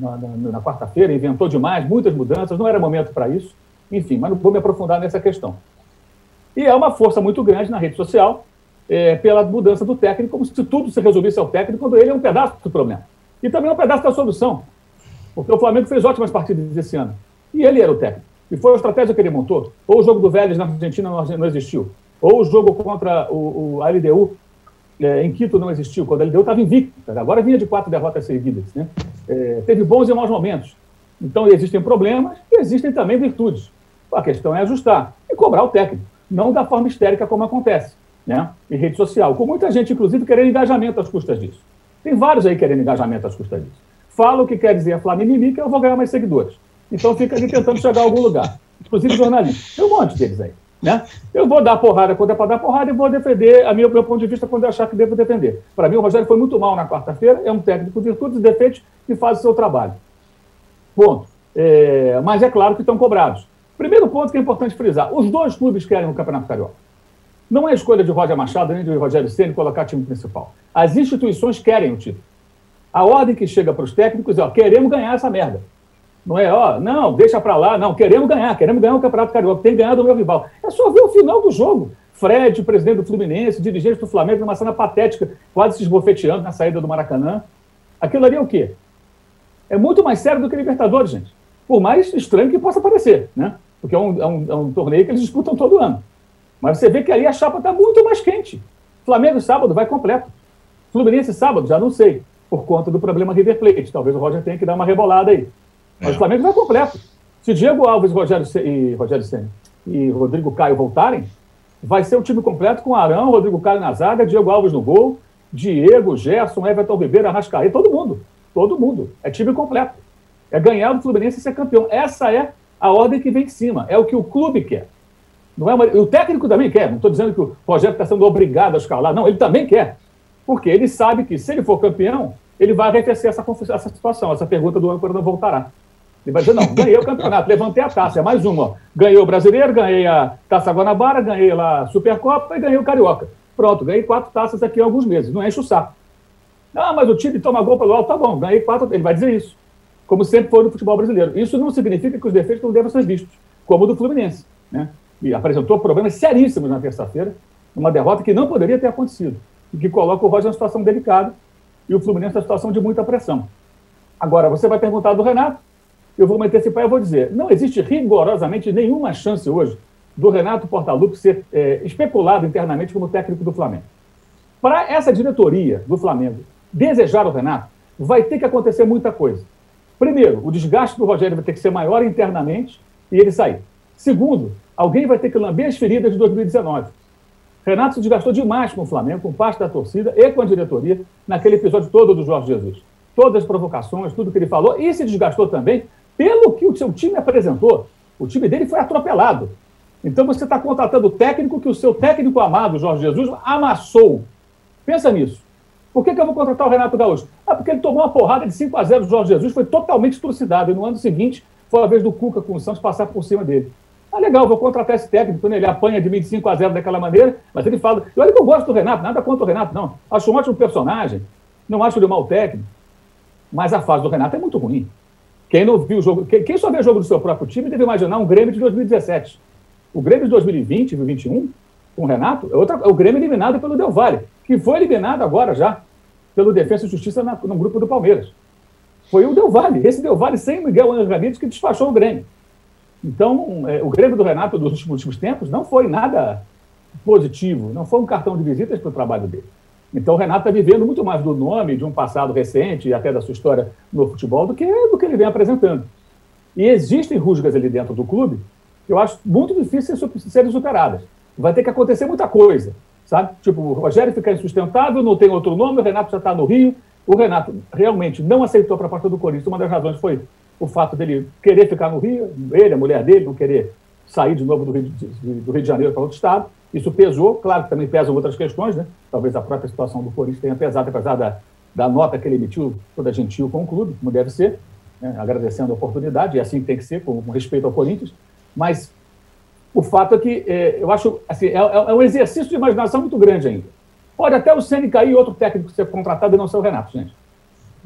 na quarta-feira, inventou demais, muitas mudanças, não era momento para isso. Enfim, mas não vou me aprofundar nessa questão. E é uma força muito grande na rede social pela mudança do técnico, como se tudo se resolvesse ao técnico, quando ele é um pedaço do problema. E também é um pedaço da solução. Porque o Flamengo fez ótimas partidas esse ano. E ele era o técnico. E foi a estratégia que ele montou. Ou o jogo do Vélez na Argentina não existiu. Ou o jogo contra a LDU em Quito não existiu. Quando a LDU estava invicta. Agora vinha de 4 derrotas seguidas. Né? Teve bons e maus momentos. Então existem problemas e existem também virtudes. A questão é ajustar e cobrar o técnico, não da forma histérica como acontece, né? Em rede social, com muita gente, inclusive, querendo engajamento às custas disso. Tem vários aí querendo engajamento às custas disso. Fala o que quer dizer a Flamimimi, que eu vou ganhar mais seguidores. Então fica ali tentando chegar a algum lugar, inclusive jornalistas. Tem um monte deles aí, né? Eu vou dar porrada quando é para dar porrada e vou defender o meu ponto de vista quando eu achar que devo defender. Para mim, o Rogério foi muito mal na quarta-feira, é um técnico de virtudes e defeitos e faz o seu trabalho. Ponto. Mas é claro que estão cobrados. Primeiro ponto que é importante frisar, os dois clubes querem o Campeonato Carioca. Não é escolha de Roger Machado nem de Rogério Ceni colocar time principal. As instituições querem o título. A ordem que chega para os técnicos é, queremos ganhar essa merda. Não é, não, deixa para lá, não, queremos ganhar o Campeonato Carioca, tem ganhado o meu rival. É só ver o final do jogo. Fred, presidente do Fluminense, dirigente do Flamengo, numa cena patética, quase se esbofeteando na saída do Maracanã. Aquilo ali é o quê? É muito mais sério do que Libertadores, gente. Por mais estranho que possa parecer, né? Porque é um torneio que eles disputam todo ano. Mas você vê que ali a chapa está muito mais quente. Flamengo sábado vai completo. Fluminense sábado, já não sei, por conta do problema River Plate. Talvez o Roger tenha que dar uma rebolada aí. Mas o Flamengo vai completo. Se Diego Alves Rogério Ceni e Rodrigo Caio voltarem, vai ser um time completo com Arão, Rodrigo Caio na zaga, Diego Alves no gol, Diego, Gerson, Everton Ribeiro, Arrascaeta, todo mundo. Todo mundo. É time completo. É ganhar do Fluminense e ser campeão. Essa é a ordem que vem de cima. É o que o clube quer. Não é uma... O técnico também quer. Não estou dizendo que o Rogério está sendo obrigado a escalar. Não, ele também quer. Porque ele sabe que, se ele for campeão, ele vai arrefecer essa situação. Essa pergunta do âncora não voltará. Ele vai dizer, não, ganhei o campeonato, levantei a taça. É mais uma. Ganhei o Brasileiro, ganhei a Taça Guanabara, ganhei lá a Supercopa e ganhei o Carioca. Pronto, ganhei 4 taças aqui há alguns meses. Não enche o saco. Ah, mas o time toma gol pelo alto, tá bom, ganhei 4. Ele vai dizer isso, como sempre foi no futebol brasileiro. Isso não significa que os defeitos não devam ser vistos, como o do Fluminense, né? E apresentou problemas seríssimos na terça-feira, uma derrota que não poderia ter acontecido, e que coloca o Roger em uma situação delicada e o Fluminense em uma situação de muita pressão. Agora, você vai perguntar do Renato, eu vou me antecipar e vou dizer, não existe rigorosamente nenhuma chance hoje do Renato Portaluppi ser especulado internamente como técnico do Flamengo. para essa diretoria do Flamengo desejar o Renato, vai ter que acontecer muita coisa. Primeiro, o desgaste do Rogério vai ter que ser maior internamente e ele sair. Segundo, alguém vai ter que lamber as feridas de 2019. Renato se desgastou demais com o Flamengo, com parte da torcida e com a diretoria, naquele episódio todo do Jorge Jesus. Todas as provocações, tudo que ele falou, e se desgastou também pelo que o seu time apresentou. O time dele foi atropelado. Então você está contratando o técnico que o seu técnico amado, Jorge Jesus, amassou. Pensa nisso. Por que eu vou contratar o Renato Gaúcho? Ah, porque ele tomou uma porrada de 5-0 do Jorge Jesus, foi totalmente trucidado. E no ano seguinte, foi a vez do Cuca com o Santos passar por cima dele. Ah, legal, vou contratar esse técnico, né? Ele apanha de 5-0 daquela maneira, mas ele fala... E olha que eu gosto do Renato, nada contra o Renato, não. Acho um ótimo personagem, não acho ele um mau técnico, mas a fase do Renato é muito ruim. Quem não viu o jogo... Quem só vê o jogo do seu próprio time deve imaginar um Grêmio de 2017. O Grêmio de 2020, 2021, com o Renato, é o Grêmio eliminado pelo Del Valle, que foi eliminado agora já pelo Defensa e Justiça no grupo do Palmeiras. Foi o Del Valle, esse Del Valle sem Miguel Ángel Ramírez que desfachou o Grêmio. Então, o Grêmio do Renato dos últimos tempos não foi nada positivo, não foi um cartão de visitas para o trabalho dele. Então, o Renato está vivendo muito mais do nome de um passado recente e até da sua história no futebol do que ele vem apresentando. E existem rusgas ali dentro do clube que eu acho muito difícil serem superadas. Vai ter que acontecer muita coisa, sabe? Tipo, o Rogério fica insustentável, não tem outro nome, o Renato já está no Rio. O Renato realmente não aceitou a proposta do Corinthians. Uma das razões foi o fato dele querer ficar no Rio, ele, a mulher dele, não querer sair de novo do Rio de Janeiro para outro estado. Isso pesou, claro que também pesam outras questões, né? Talvez a própria situação do Corinthians tenha pesado, apesar da nota que ele emitiu, toda gentil com o clube, como deve ser, né? Agradecendo a oportunidade, e assim tem que ser, com respeito ao Corinthians. Mas o fato é que eu acho assim, é um exercício de imaginação muito grande ainda. Pode até o Ceni cair e outro técnico ser contratado e não ser o Renato, gente.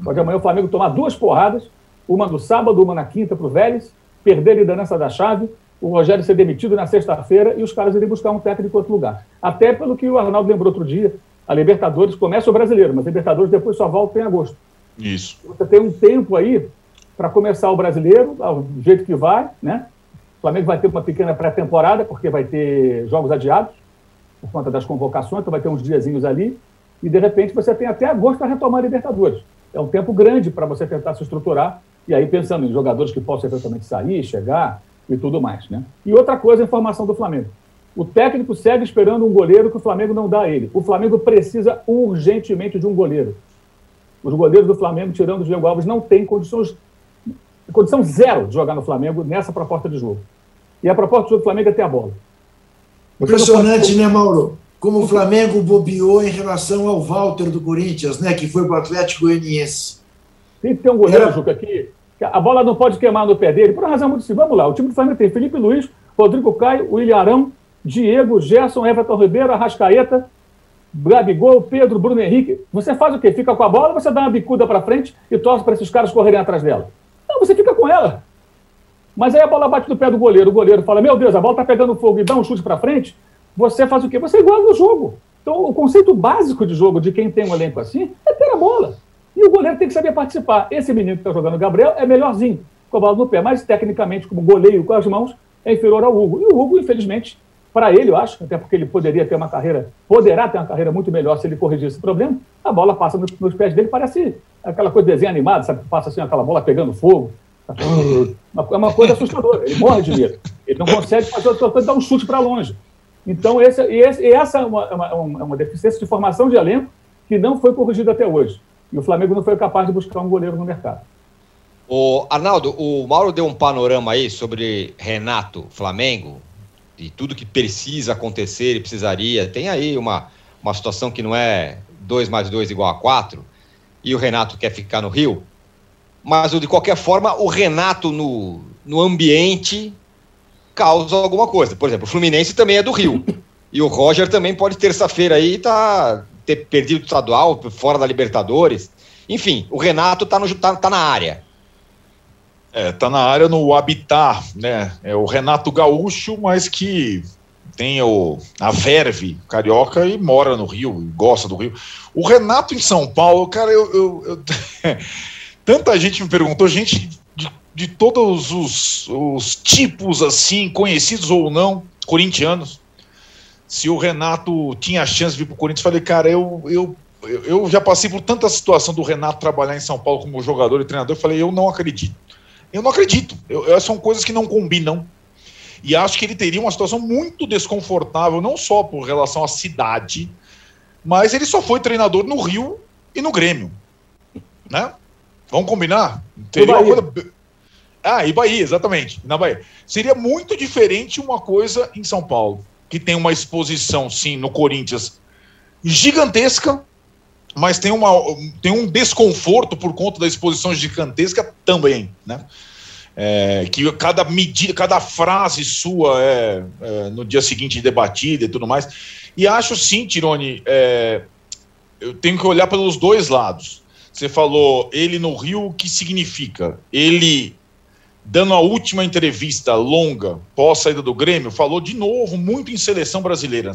Pode amanhã o Flamengo tomar 2 porradas, uma no sábado, uma na quinta para o Vélez, perder a liderança da chave, o Rogério ser demitido na sexta-feira e os caras irem buscar um técnico em outro lugar. Até pelo que o Arnaldo lembrou outro dia, a Libertadores começa o brasileiro, mas a Libertadores depois só volta em agosto. Isso. Você tem um tempo aí para começar o brasileiro, do jeito que vai, né? O Flamengo vai ter uma pequena pré-temporada, porque vai ter jogos adiados, por conta das convocações, então vai ter uns diazinhos ali, e de repente você tem até agosto para retomar a Libertadores. É um tempo grande para você tentar se estruturar, e aí pensando em jogadores que possam eventualmente sair, chegar e tudo mais, né? E outra coisa, a informação do Flamengo. O técnico segue esperando um goleiro que o Flamengo não dá a ele. O Flamengo precisa urgentemente de um goleiro. Os goleiros do Flamengo, tirando o Diego Alves, não têm condição zero de jogar no Flamengo nessa proposta de jogo. E a proposta do jogo do Flamengo é ter a bola. Impressionante, né, Mauro? Como o Flamengo bobeou em relação ao Walter do Corinthians, né, que foi para o Atlético Goianiense. Tem que ter um goleiro, Juca, aqui. A bola não pode queimar no pé dele, por uma razão muito simples. Vamos lá, o time do Flamengo tem Felipe Luiz, Rodrigo Caio, William Arão, Diego, Gerson, Everton Ribeiro, Arrascaeta, Gabigol, Pedro, Bruno Henrique. Você faz o quê? Fica com a bola, você dá uma bicuda para frente e torce para esses caras correrem atrás dela. Não, você fica com ela. Mas aí a bola bate no pé do goleiro, o goleiro fala, meu Deus, a bola está pegando fogo e dá um chute para frente, você faz o quê? Você iguala no jogo. Então o conceito básico de jogo de quem tem um elenco assim é ter a bola. E o goleiro tem que saber participar. Esse menino que está jogando, o Gabriel, é melhorzinho, com a bola no pé, mas tecnicamente, como goleiro com as mãos, é inferior ao Hugo. E o Hugo, infelizmente, para ele, eu acho, até porque ele poderá ter uma carreira muito melhor se ele corrigir esse problema, a bola passa nos pés dele, parece aquela coisa de desenho animado, sabe? Passa assim, aquela bola pegando fogo. É uma coisa assustadora, ele morre de medo. Ele não consegue fazer outra coisa, dar um chute para longe. Então, essa é uma deficiência de formação de elenco que não foi corrigida até hoje. E o Flamengo não foi capaz de buscar um goleiro no mercado. Arnaldo, o Mauro deu um panorama aí sobre Renato, Flamengo, e tudo que precisa acontecer e precisaria. Tem aí uma situação que não é 2 + 2 = 4, e o Renato quer ficar no Rio. Mas, de qualquer forma, o Renato no ambiente causa alguma coisa. Por exemplo, o Fluminense também é do Rio. E o Roger também pode terça-feira aí ter perdido o estadual, fora da Libertadores. Enfim, o Renato tá na área. Tá na área no habitat, né? É o Renato Gaúcho, mas que tem a verve carioca e mora no Rio, gosta do Rio. O Renato em São Paulo, cara, tanta gente me perguntou, gente de todos os tipos, assim, conhecidos ou não, corintianos, se o Renato tinha a chance de vir para o Corinthians, falei, cara, eu já passei por tanta situação do Renato trabalhar em São Paulo como jogador e treinador, eu falei, eu não acredito, são coisas que não combinam, e acho que ele teria uma situação muito desconfortável, não só por relação à cidade, mas ele só foi treinador no Rio e no Grêmio, né? Vamos combinar? Teria uma coisa... Ah, e Bahia, exatamente, na Bahia. Seria muito diferente uma coisa em São Paulo, que tem uma exposição, sim, no Corinthians, gigantesca, mas tem um desconforto por conta da exposição gigantesca também, né? Que cada medida, cada frase sua é no dia seguinte debatida e tudo mais. E acho sim, Tironi, eu tenho que olhar pelos dois lados. Você falou, ele no Rio, o que significa? Ele, dando a última entrevista longa, pós saída do Grêmio, falou de novo muito em seleção brasileira.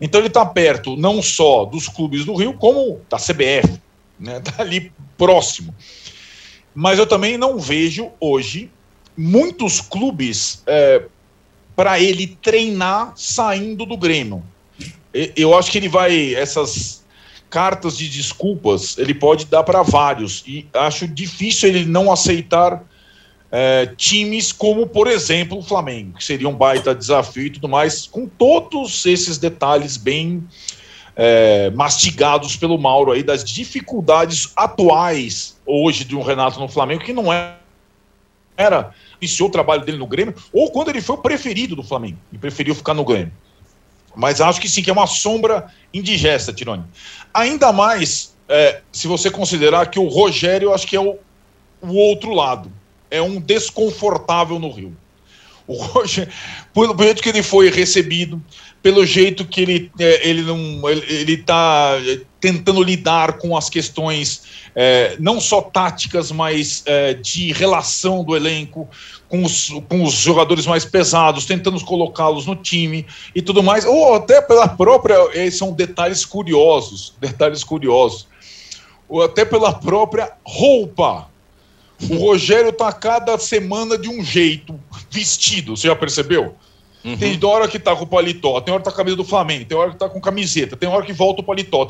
Então ele está perto não só dos clubes do Rio, como da CBF, né? Tá ali próximo. Mas eu também não vejo hoje muitos clubes para ele treinar saindo do Grêmio. Eu acho que ele vai... Essas cartas de desculpas ele pode dar para vários. E acho difícil ele não aceitar times como, por exemplo, o Flamengo, que seria um baita desafio e tudo mais, com todos esses detalhes bem mastigados pelo Mauro aí, das dificuldades atuais hoje de um Renato no Flamengo, que não era, iniciou o trabalho dele no Grêmio, ou quando ele foi o preferido do Flamengo e preferiu ficar no Grêmio. Mas acho que sim, que é uma sombra indigesta, Tironi. Ainda mais se você considerar que o Rogério, acho que é o outro lado, é um desconfortável no Rio. O Rogério, pelo jeito que ele foi recebido, pelo jeito que ele está tentando lidar com as questões não só táticas, mas de relação do elenco com os jogadores mais pesados, tentando colocá-los no time e tudo mais, ou até pela própria, são detalhes curiosos, ou até pela própria roupa. O Rogério tá cada semana de um jeito, vestido, você já percebeu? Uhum. Tem hora que tá com o paletó, tem hora que tá com a camisa do Flamengo, tem hora que tá com camiseta, tem hora que volta o paletó.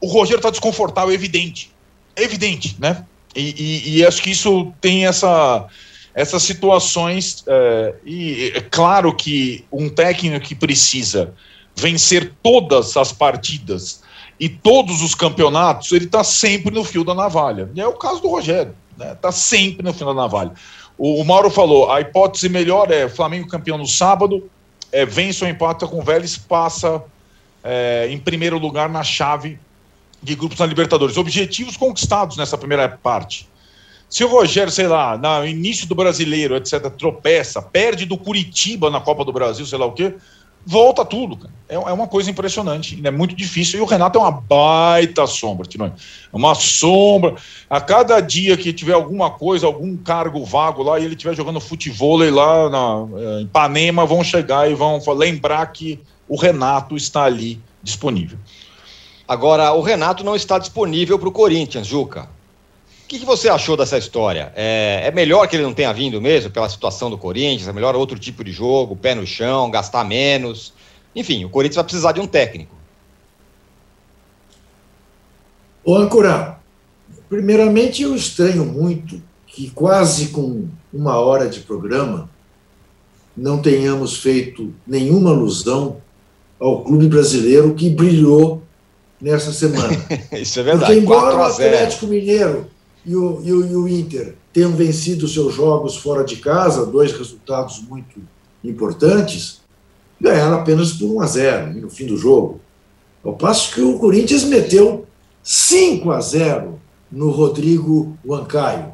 O Rogério tá desconfortável, é evidente, né? E acho que isso tem essas situações, e é claro que um técnico que precisa vencer todas as partidas e todos os campeonatos, ele tá sempre no fio da navalha, e é o caso do Rogério. Está sempre no final da navalha. O Mauro falou, a hipótese melhor é Flamengo campeão no sábado, vence ou empata com o Vélez, passa em primeiro lugar na chave de grupos na Libertadores. Objetivos conquistados nessa primeira parte. Se o Rogério, sei lá, no início do Brasileiro, etc., tropeça, perde do Curitiba na Copa do Brasil, sei lá o quê, volta tudo, cara. É uma coisa impressionante, é muito difícil, e o Renato é uma baita sombra, Tironi, é uma sombra. A cada dia que tiver alguma coisa, algum cargo vago lá, e ele estiver jogando futevôlei lá em Ipanema, vão chegar e vão lembrar que o Renato está ali disponível. Agora, o Renato não está disponível para o Corinthians, Juca. O que você achou dessa história? É melhor que ele não tenha vindo mesmo, pela situação do Corinthians? É melhor outro tipo de jogo, pé no chão, gastar menos? Enfim, o Corinthians vai precisar de um técnico. Ô, Ancora, primeiramente eu estranho muito que quase com uma hora de programa não tenhamos feito nenhuma alusão ao clube brasileiro que brilhou nessa semana. Isso é verdade. Porque embora 4 a 0. O Atlético Mineiro e o Inter tenham vencido seus jogos fora de casa, 2 resultados muito importantes, ganharam apenas por 1-0 no fim do jogo. Ao passo que o Corinthians meteu 5-0 no Rodrigo Caio.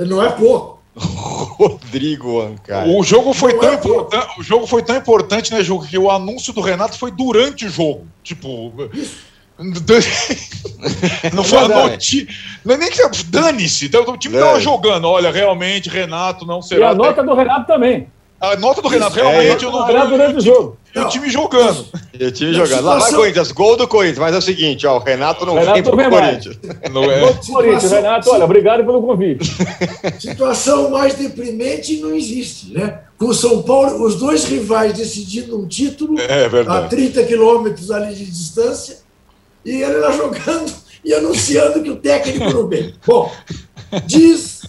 Não é pouco. Rodrigo Caio. O jogo foi tão importante, né, Juca, que o anúncio do Renato foi durante o jogo. Tipo... Isso. Não foi nem que dane-se. O time estava jogando. Olha, realmente, Renato não será. E a nota do Renato também. A nota do Renato, realmente, eu não vejo durante o jogo. E o time jogando. E o time jogando. Lá vai o Corinthians, gol do Corinthians. Mas é o seguinte, ó, o Renato não vem pro Corinthians. Não é. Corinthians, Renato, olha, obrigado pelo convite. Situação mais deprimente não existe, né? Com o São Paulo, os dois rivais decidindo um título a 30 quilômetros ali de distância, e ele lá jogando e anunciando que o técnico não vem. Bom, diz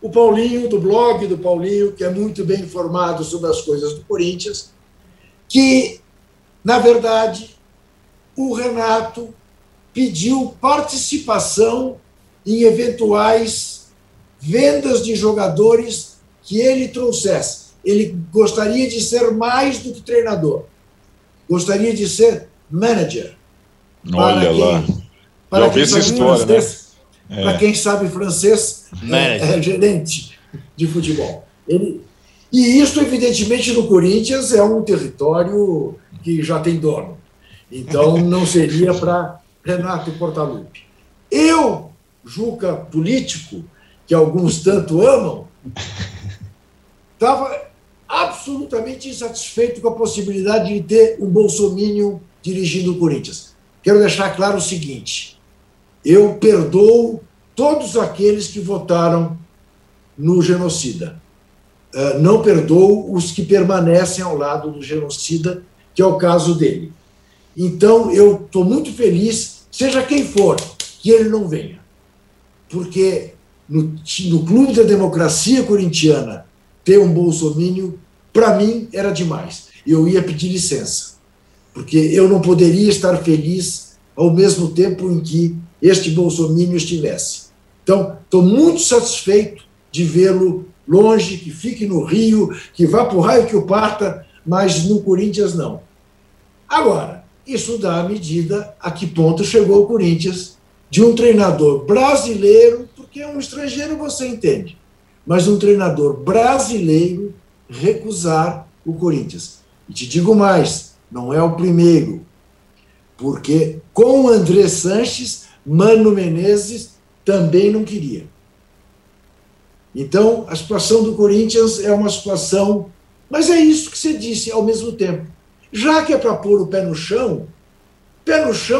o Paulinho, do blog do Paulinho, que é muito bem informado sobre as coisas do Corinthians, que, na verdade, o Renato pediu participação em eventuais vendas de jogadores que ele trouxesse. Ele gostaria de ser mais do que treinador. Gostaria de ser manager. Olha lá. Já ouvi essa história, né? Para quem sabe francês, é gerente de futebol. E isso, evidentemente, no Corinthians é um território que já tem dono. Então, não seria para Renato Portaluppi. Eu, Juca, político, que alguns tanto amam, estava absolutamente insatisfeito com a possibilidade de ter um bolsominion dirigindo o Corinthians. Quero deixar claro o seguinte... Eu perdoo todos aqueles que votaram no genocida. Não perdoo os que permanecem ao lado do genocida, que é o caso dele. Então, eu estou muito feliz, seja quem for, que ele não venha. Porque no Clube da Democracia Corintiana ter um bolsomínio, para mim, era demais. Eu ia pedir licença, porque eu não poderia estar feliz ao mesmo tempo em que este bolsominion estivesse. Então, estou muito satisfeito de vê-lo longe, que fique no Rio, que vá para o raio que o parta, mas no Corinthians não. Agora, isso dá a medida a que ponto chegou o Corinthians de um treinador brasileiro, porque um estrangeiro você entende, mas um treinador brasileiro recusar o Corinthians. E te digo mais, não é o primeiro, porque com o André Sanches, Mano Menezes também não queria. Então, a situação do Corinthians é uma situação... Mas é isso que você disse ao mesmo tempo. Já que é para pôr o pé no chão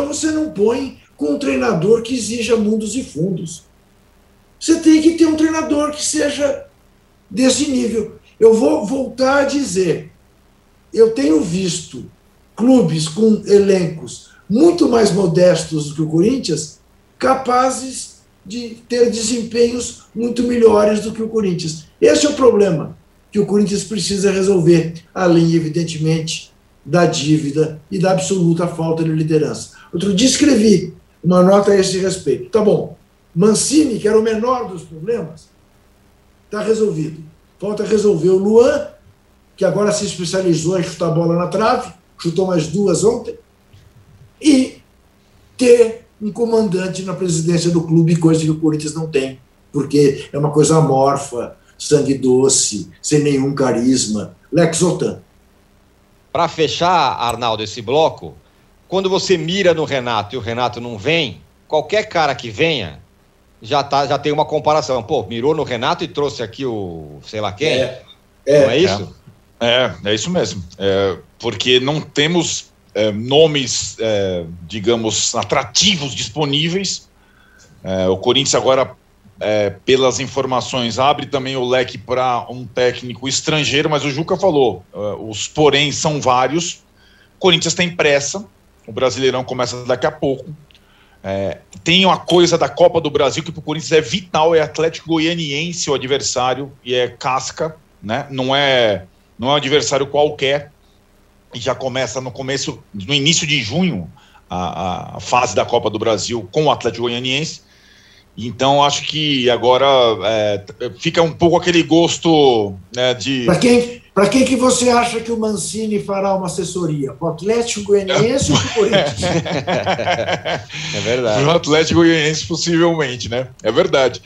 você não põe com um treinador que exija mundos e fundos. Você tem que ter um treinador que seja desse nível. Eu vou voltar a dizer, eu tenho visto clubes com elencos muito mais modestos do que o Corinthians capazes de ter desempenhos muito melhores do que o Corinthians. Esse é o problema que o Corinthians precisa resolver, além, evidentemente, da dívida e da absoluta falta de liderança. Outro dia escrevi uma nota a esse respeito. Tá bom, Mancini, que era o menor dos problemas, está resolvido. Falta resolver o Luan, que agora se especializou em chutar a bola na trave, chutou mais duas ontem, e ter um comandante na presidência do clube, coisa que o Corinthians não tem, porque é uma coisa amorfa, sangue doce, sem nenhum carisma. Lex Otan. Para fechar, Arnaldo, esse bloco, quando você mira no Renato e o Renato não vem, qualquer cara que venha já tem uma comparação. Pô, mirou no Renato e trouxe aqui o sei lá quem. Não é isso? É isso mesmo. Porque não temos... nomes, digamos, atrativos disponíveis. O Corinthians agora, pelas informações, abre também o leque para um técnico estrangeiro, mas o Juca falou, os porém são vários. O Corinthians tem pressa, o Brasileirão começa daqui a pouco. Tem uma coisa da Copa do Brasil que para o Corinthians é vital, é Atlético Goianiense o adversário, e é casca, né? Não é um adversário qualquer. E já começa no início de junho, a fase da Copa do Brasil com o Atlético Goianiense. Então, acho que agora fica um pouco aquele gosto, né, de... Para quem que você acha que o Mancini fará uma assessoria? O Atlético Goianiense ou o Corinthians? É verdade. O Atlético Goianiense, possivelmente, né? É verdade.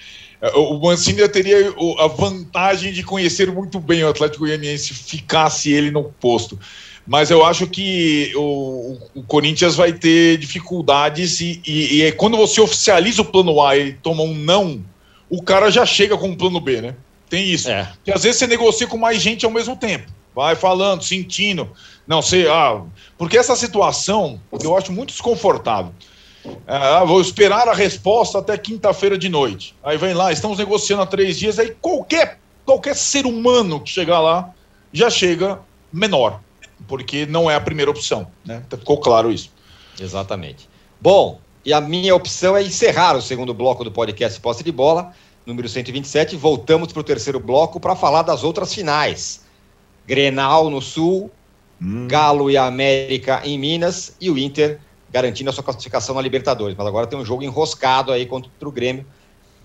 O Mancini já teria a vantagem de conhecer muito bem o Atlético Goianiense, ficasse ele no posto. Mas eu acho que o Corinthians vai ter dificuldades e quando você oficializa o plano A e toma um não, o cara já chega com um plano B, né? Tem isso. É. Porque às vezes você negocia com mais gente ao mesmo tempo. Vai falando, sentindo. Não sei, porque essa situação eu acho muito desconfortável. Vou esperar a resposta até quinta-feira de noite. Aí vem lá, estamos negociando há 3 dias. Aí qualquer ser humano que chegar lá já chega menor, porque não é a primeira opção, né? Ficou claro isso. Exatamente. Bom, e a minha opção é encerrar o segundo bloco do podcast Posse de Bola, número 127. Voltamos para o terceiro bloco para falar das outras finais. Grenal no Sul, Galo e América em Minas e o Inter garantindo a sua classificação na Libertadores. Mas agora tem um jogo enroscado aí contra o Grêmio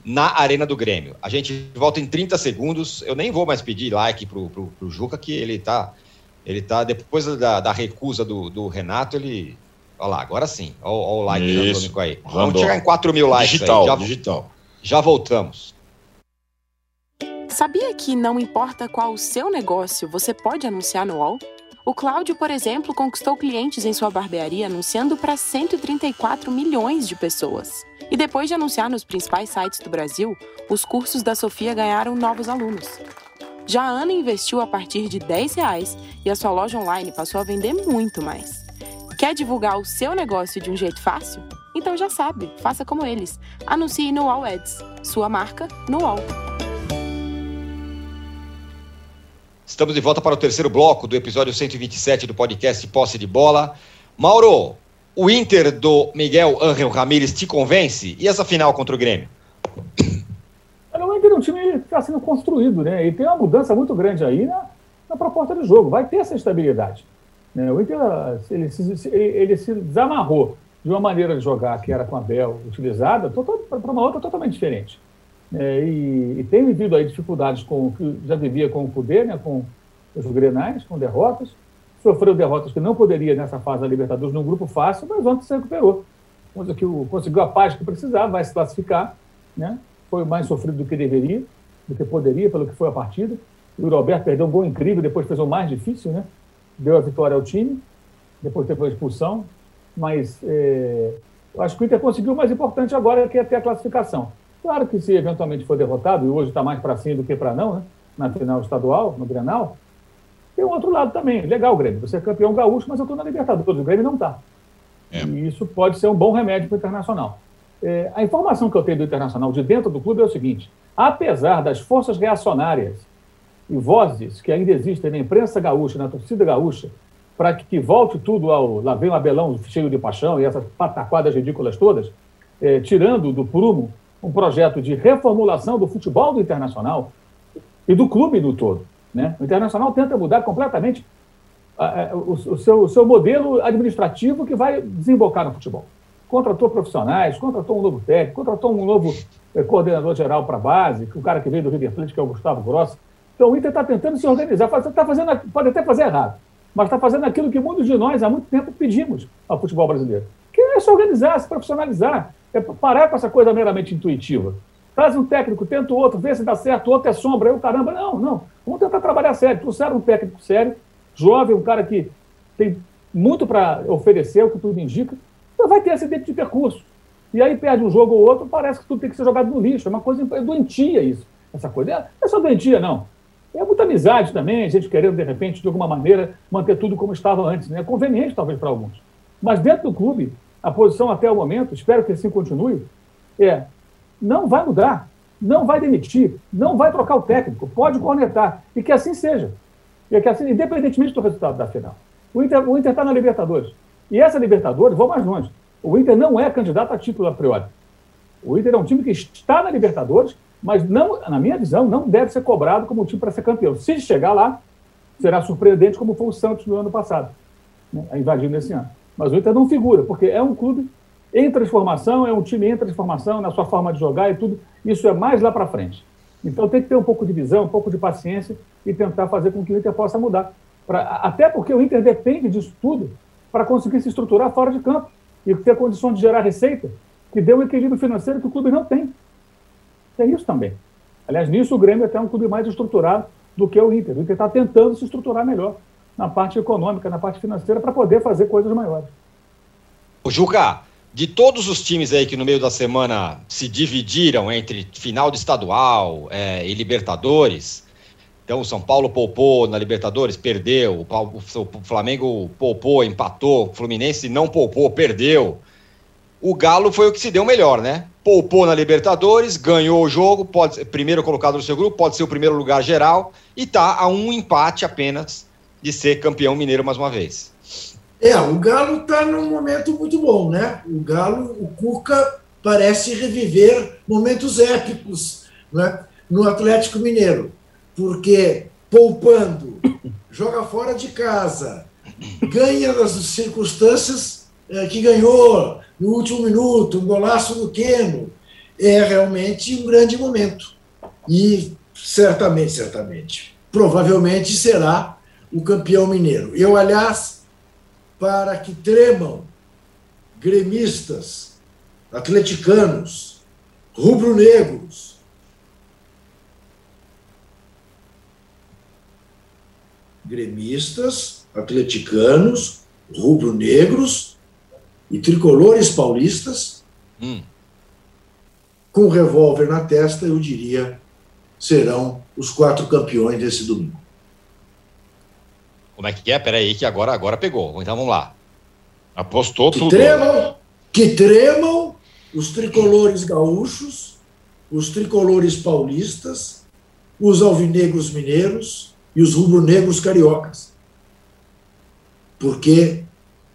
na Arena do Grêmio. A gente volta em 30 segundos. Eu nem vou mais pedir like pro Juca, que ele tá depois da recusa do Renato, ele... Olha lá, agora sim. Olha o like eletrônico aí. Vamos chegar em 4.000 likes digital, aí. Digital. Já voltamos. Sabia que não importa qual o seu negócio, você pode anunciar no UOL? O Cláudio, por exemplo, conquistou clientes em sua barbearia anunciando para 134 milhões de pessoas. E depois de anunciar nos principais sites do Brasil, os cursos da Sofia ganharam novos alunos. Já a Ana investiu a partir de R$10 e a sua loja online passou a vender muito mais. Quer divulgar o seu negócio de um jeito fácil? Então já sabe, faça como eles. Anuncie no UOL Ads, sua marca no UOL. Estamos de volta para o terceiro bloco do episódio 127 do podcast Posse de Bola. Mauro, o Inter do Miguel Ángel Ramírez te convence? E essa final contra o Grêmio? O Inter é um time que está sendo construído, né? E tem uma mudança muito grande aí na proposta do jogo. Vai ter essa estabilidade, né? O Inter ele se desamarrou de uma maneira de jogar que era com a Abel utilizada para uma outra totalmente diferente. E tem vivido aí dificuldades com o que já vivia com o poder, né, com os grenais, com derrotas. Sofreu derrotas que não poderia nessa fase da Libertadores, num grupo fácil, mas ontem se recuperou. Conseguiu a paz que precisava, vai se classificar, né? Foi mais sofrido do que deveria, do que poderia, pelo que foi a partida. O Roberto perdeu um gol incrível, depois fez o mais difícil, né? Deu a vitória ao time, depois teve a expulsão. Mas eu acho que o Inter conseguiu o mais importante agora, que é ter a classificação. Claro que se eventualmente for derrotado, e hoje está mais para sim do que para não, né? Na final estadual, no Grenal, tem um outro lado também. Legal, Grêmio, você é campeão gaúcho, mas eu estou na Libertadores, o Grêmio não está. E isso pode ser um bom remédio para o Internacional. A informação que eu tenho do Internacional de dentro do clube é o seguinte: apesar das forças reacionárias e vozes que ainda existem na imprensa gaúcha, na torcida gaúcha, para que volte tudo ao lá vem o Abelão cheio de paixão e essas pataquadas ridículas todas, tirando do prumo um projeto de reformulação do futebol do Internacional e do clube do todo, né? O Internacional tenta mudar completamente o seu modelo administrativo que vai desembocar no futebol. Contratou profissionais, contratou um novo técnico, contratou um novo coordenador geral para a base, o cara que veio do River Plate, que é o Gustavo Gomes. Então o Inter está tentando se organizar, pode até fazer errado, mas está fazendo aquilo que muitos de nós há muito tempo pedimos ao futebol brasileiro, que é se organizar, se profissionalizar, parar com essa coisa meramente intuitiva. Traz um técnico, tenta o outro, vê se dá certo, o outro é sombra, aí o caramba, não, vamos tentar trabalhar sério. Trouxeram um técnico sério, jovem, um cara que tem muito para oferecer, o que tudo indica, mas vai ter esse tipo de percurso. E aí perde um jogo ou outro, parece que tudo tem que ser jogado no lixo, é uma coisa doentia isso, essa coisa. Não é só doentia, não. É muita amizade também, a gente querendo, de repente, de alguma maneira, manter tudo como estava antes, né? É conveniente, talvez, para alguns. Mas dentro do clube, a posição até o momento, espero que assim continue, não vai mudar, não vai demitir, não vai trocar o técnico, pode cornetar, e que assim seja. E que assim, independentemente do resultado da final. O Inter está na Libertadores. E essa Libertadores, vou mais longe, o Inter não é candidato a título a priori. O Inter é um time que está na Libertadores, mas não, na minha visão, não deve ser cobrado como um time para ser campeão. Se chegar lá, será surpreendente, como foi o Santos no ano passado, né? Invadindo esse ano. Mas o Inter não figura, porque é um clube em transformação, é um time em transformação na sua forma de jogar e tudo. Isso é mais lá para frente. Então tem que ter um pouco de visão, um pouco de paciência e tentar fazer com que o Inter possa mudar. Até porque o Inter depende disso tudo para conseguir se estruturar fora de campo e ter condições de gerar receita que dê um equilíbrio financeiro que o clube não tem. Tem isso também. Aliás, nisso o Grêmio é até um clube mais estruturado do que o Inter. O Inter está tentando se estruturar melhor na parte econômica, na parte financeira, para poder fazer coisas maiores. Ô, Juca, De todos os times aí que no meio da semana se dividiram entre final de estadual e Libertadores, então o São Paulo poupou na Libertadores, perdeu, o Flamengo poupou, empatou, o Fluminense não poupou, perdeu. O Galo foi o que se deu melhor, né? Poupou na Libertadores, ganhou o jogo, pode, primeiro colocado no seu grupo, pode ser o primeiro lugar geral, e tá a um empate apenas de ser campeão mineiro mais uma vez. O Galo tá num momento muito bom, né? O Galo, o Cuca parece reviver momentos épicos, né? No Atlético Mineiro, porque poupando, joga fora de casa, ganha nas circunstâncias que ganhou no último minuto, um golaço do Keno, é realmente um grande momento. E certamente, provavelmente será o campeão mineiro. Eu, aliás, para que tremam gremistas, atleticanos, rubro-negros, e tricolores paulistas, com um revólver na testa, eu diria, serão os 4 campeões desse domingo. Como é que é? Peraí, que agora pegou. Então vamos lá. Apostou tudo. Que tremam os tricolores gaúchos, os tricolores paulistas, os alvinegros mineiros e os rubro-negros cariocas. Porque,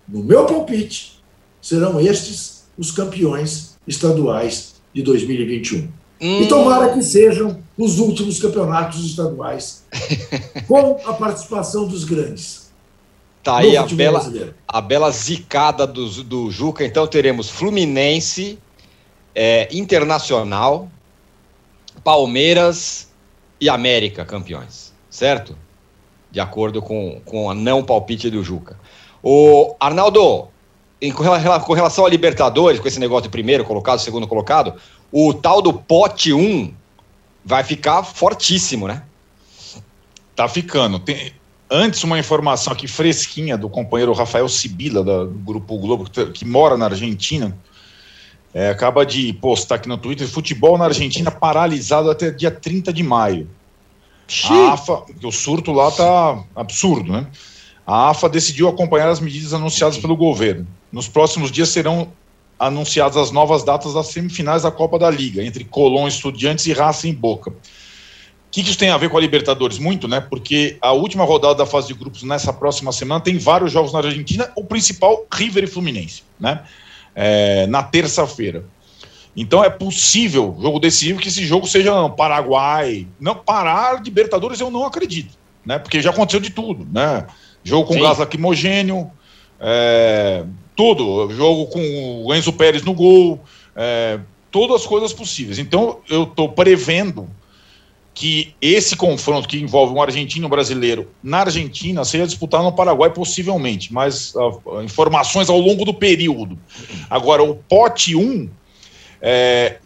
no meu palpite, serão estes os campeões estaduais de 2021. E tomara que sejam os últimos campeonatos estaduais com a participação dos grandes. Tá aí a bela zicada do Juca. Então teremos Fluminense, Internacional, Palmeiras e América campeões, certo? De acordo com a não palpite do Juca. O Arnaldo, com relação a Libertadores, com esse negócio de primeiro colocado, segundo colocado, o tal do pote 1 vai ficar fortíssimo, né? Tá ficando. Tem, antes, uma informação aqui fresquinha do companheiro Rafael Sibila, do Grupo Globo, que mora na Argentina, acaba de postar aqui no Twitter: futebol na Argentina paralisado até dia 30 de maio. A AFA, o surto lá tá absurdo, né? A AFA decidiu acompanhar as medidas anunciadas pelo governo. Nos próximos dias serão anunciadas as novas datas das semifinais da Copa da Liga, entre Colón, Estudiantes e Racing e Boca. O que isso tem a ver com a Libertadores? Muito, né? Porque a última rodada da fase de grupos nessa próxima semana tem vários jogos na Argentina, o principal, River e Fluminense, né? Na terça-feira. Então é possível, jogo decisivo, que esse jogo seja no Paraguai. Não, parar Libertadores eu não acredito, né? Porque já aconteceu de tudo, né? Jogo com gás lacrimogênio, tudo, jogo com o Enzo Pérez no gol, todas as coisas possíveis. Então eu estou prevendo que esse confronto que envolve um argentino e um brasileiro na Argentina seja disputado no Paraguai possivelmente, mas informações ao longo do período. Agora, o pote 1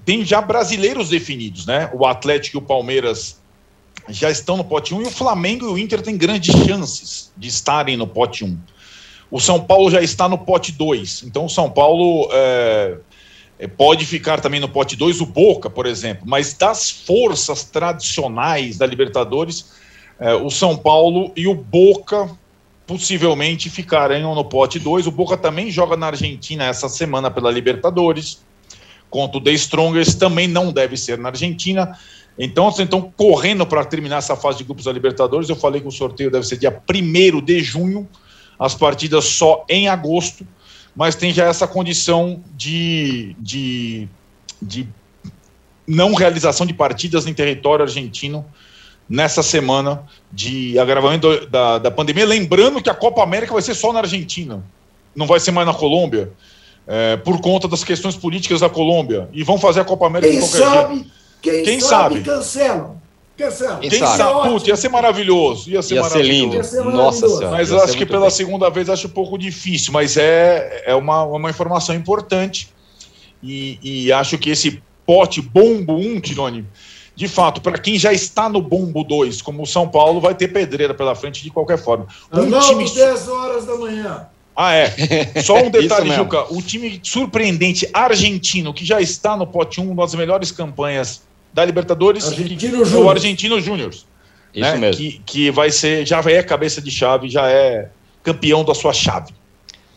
tem já brasileiros definidos, né? O Atlético e o Palmeiras já estão no pote 1, e o Flamengo e o Inter têm grandes chances de estarem no pote 1. O São Paulo já está no pote 2, então o São Paulo pode ficar também no pote 2, o Boca, por exemplo, mas das forças tradicionais da Libertadores, o São Paulo e o Boca possivelmente ficarão no pote 2, o Boca também joga na Argentina essa semana pela Libertadores, contra o The Strongest, também não deve ser na Argentina. Então, correndo para terminar essa fase de grupos da Libertadores, eu falei que o sorteio deve ser dia 1º de junho, as partidas só em agosto, mas tem já essa condição de não realização de partidas em território argentino nessa semana de agravamento da pandemia. Lembrando que a Copa América vai ser só na Argentina, não vai ser mais na Colômbia, por conta das questões políticas da Colômbia, e vão fazer a Copa América de qualquer jeito. Quem sabe? Cancelam. Quem sabe? Puta, ia ser maravilhoso. Ia ser lindo. Nossa Senhora. Mas acho que pela segunda vez acho um pouco difícil, mas é uma informação importante. E acho que esse pote bombo 1, Tironi, de fato, para quem já está no bombo 2, como o São Paulo, vai ter pedreira pela frente de qualquer forma. 10 horas da manhã. Ah, é. Só um detalhe, Juca. O time surpreendente argentino, que já está no pote 1, uma das melhores campanhas da Libertadores, o Argentino Júnior. Isso, né? Mesmo. Que vai ser, já é cabeça de chave, já é campeão da sua chave.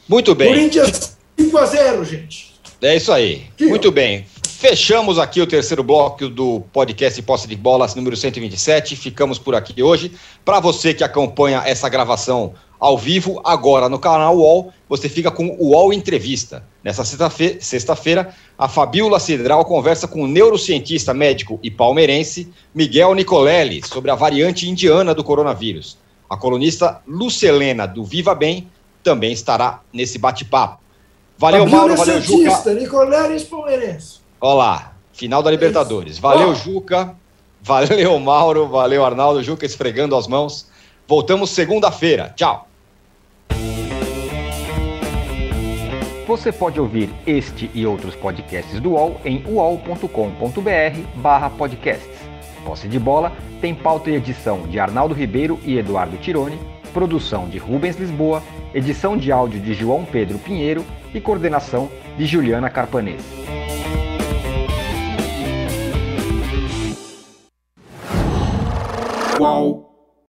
Muito bem. Corinthians 5-0, gente. É isso aí. Muito bem. Fechamos aqui o terceiro bloco do podcast Posse de Bola, número 127. Ficamos por aqui hoje. Para você que acompanha essa gravação ao vivo, agora no canal UOL, você fica com o UOL Entrevista. Nessa sexta-feira, a Fabíola Cidral conversa com o neurocientista médico e palmeirense Miguel Nicolelli sobre a variante indiana do coronavírus. A colunista Lucelena do Viva Bem também estará nesse bate-papo. Valeu, Mauro. Valeu, Juca. Nicolelli palmeirense. Olá, final da Libertadores. Valeu, Juca. Valeu, Mauro. Valeu, Arnaldo. Juca esfregando as mãos. Voltamos segunda-feira. Tchau. Você pode ouvir este e outros podcasts do UOL em uol.com.br/podcasts. Posse de Bola tem pauta e edição de Arnaldo Ribeiro e Eduardo Tironi, produção de Rubens Lisboa, edição de áudio de João Pedro Pinheiro e coordenação de Juliana Carpanese. Wow.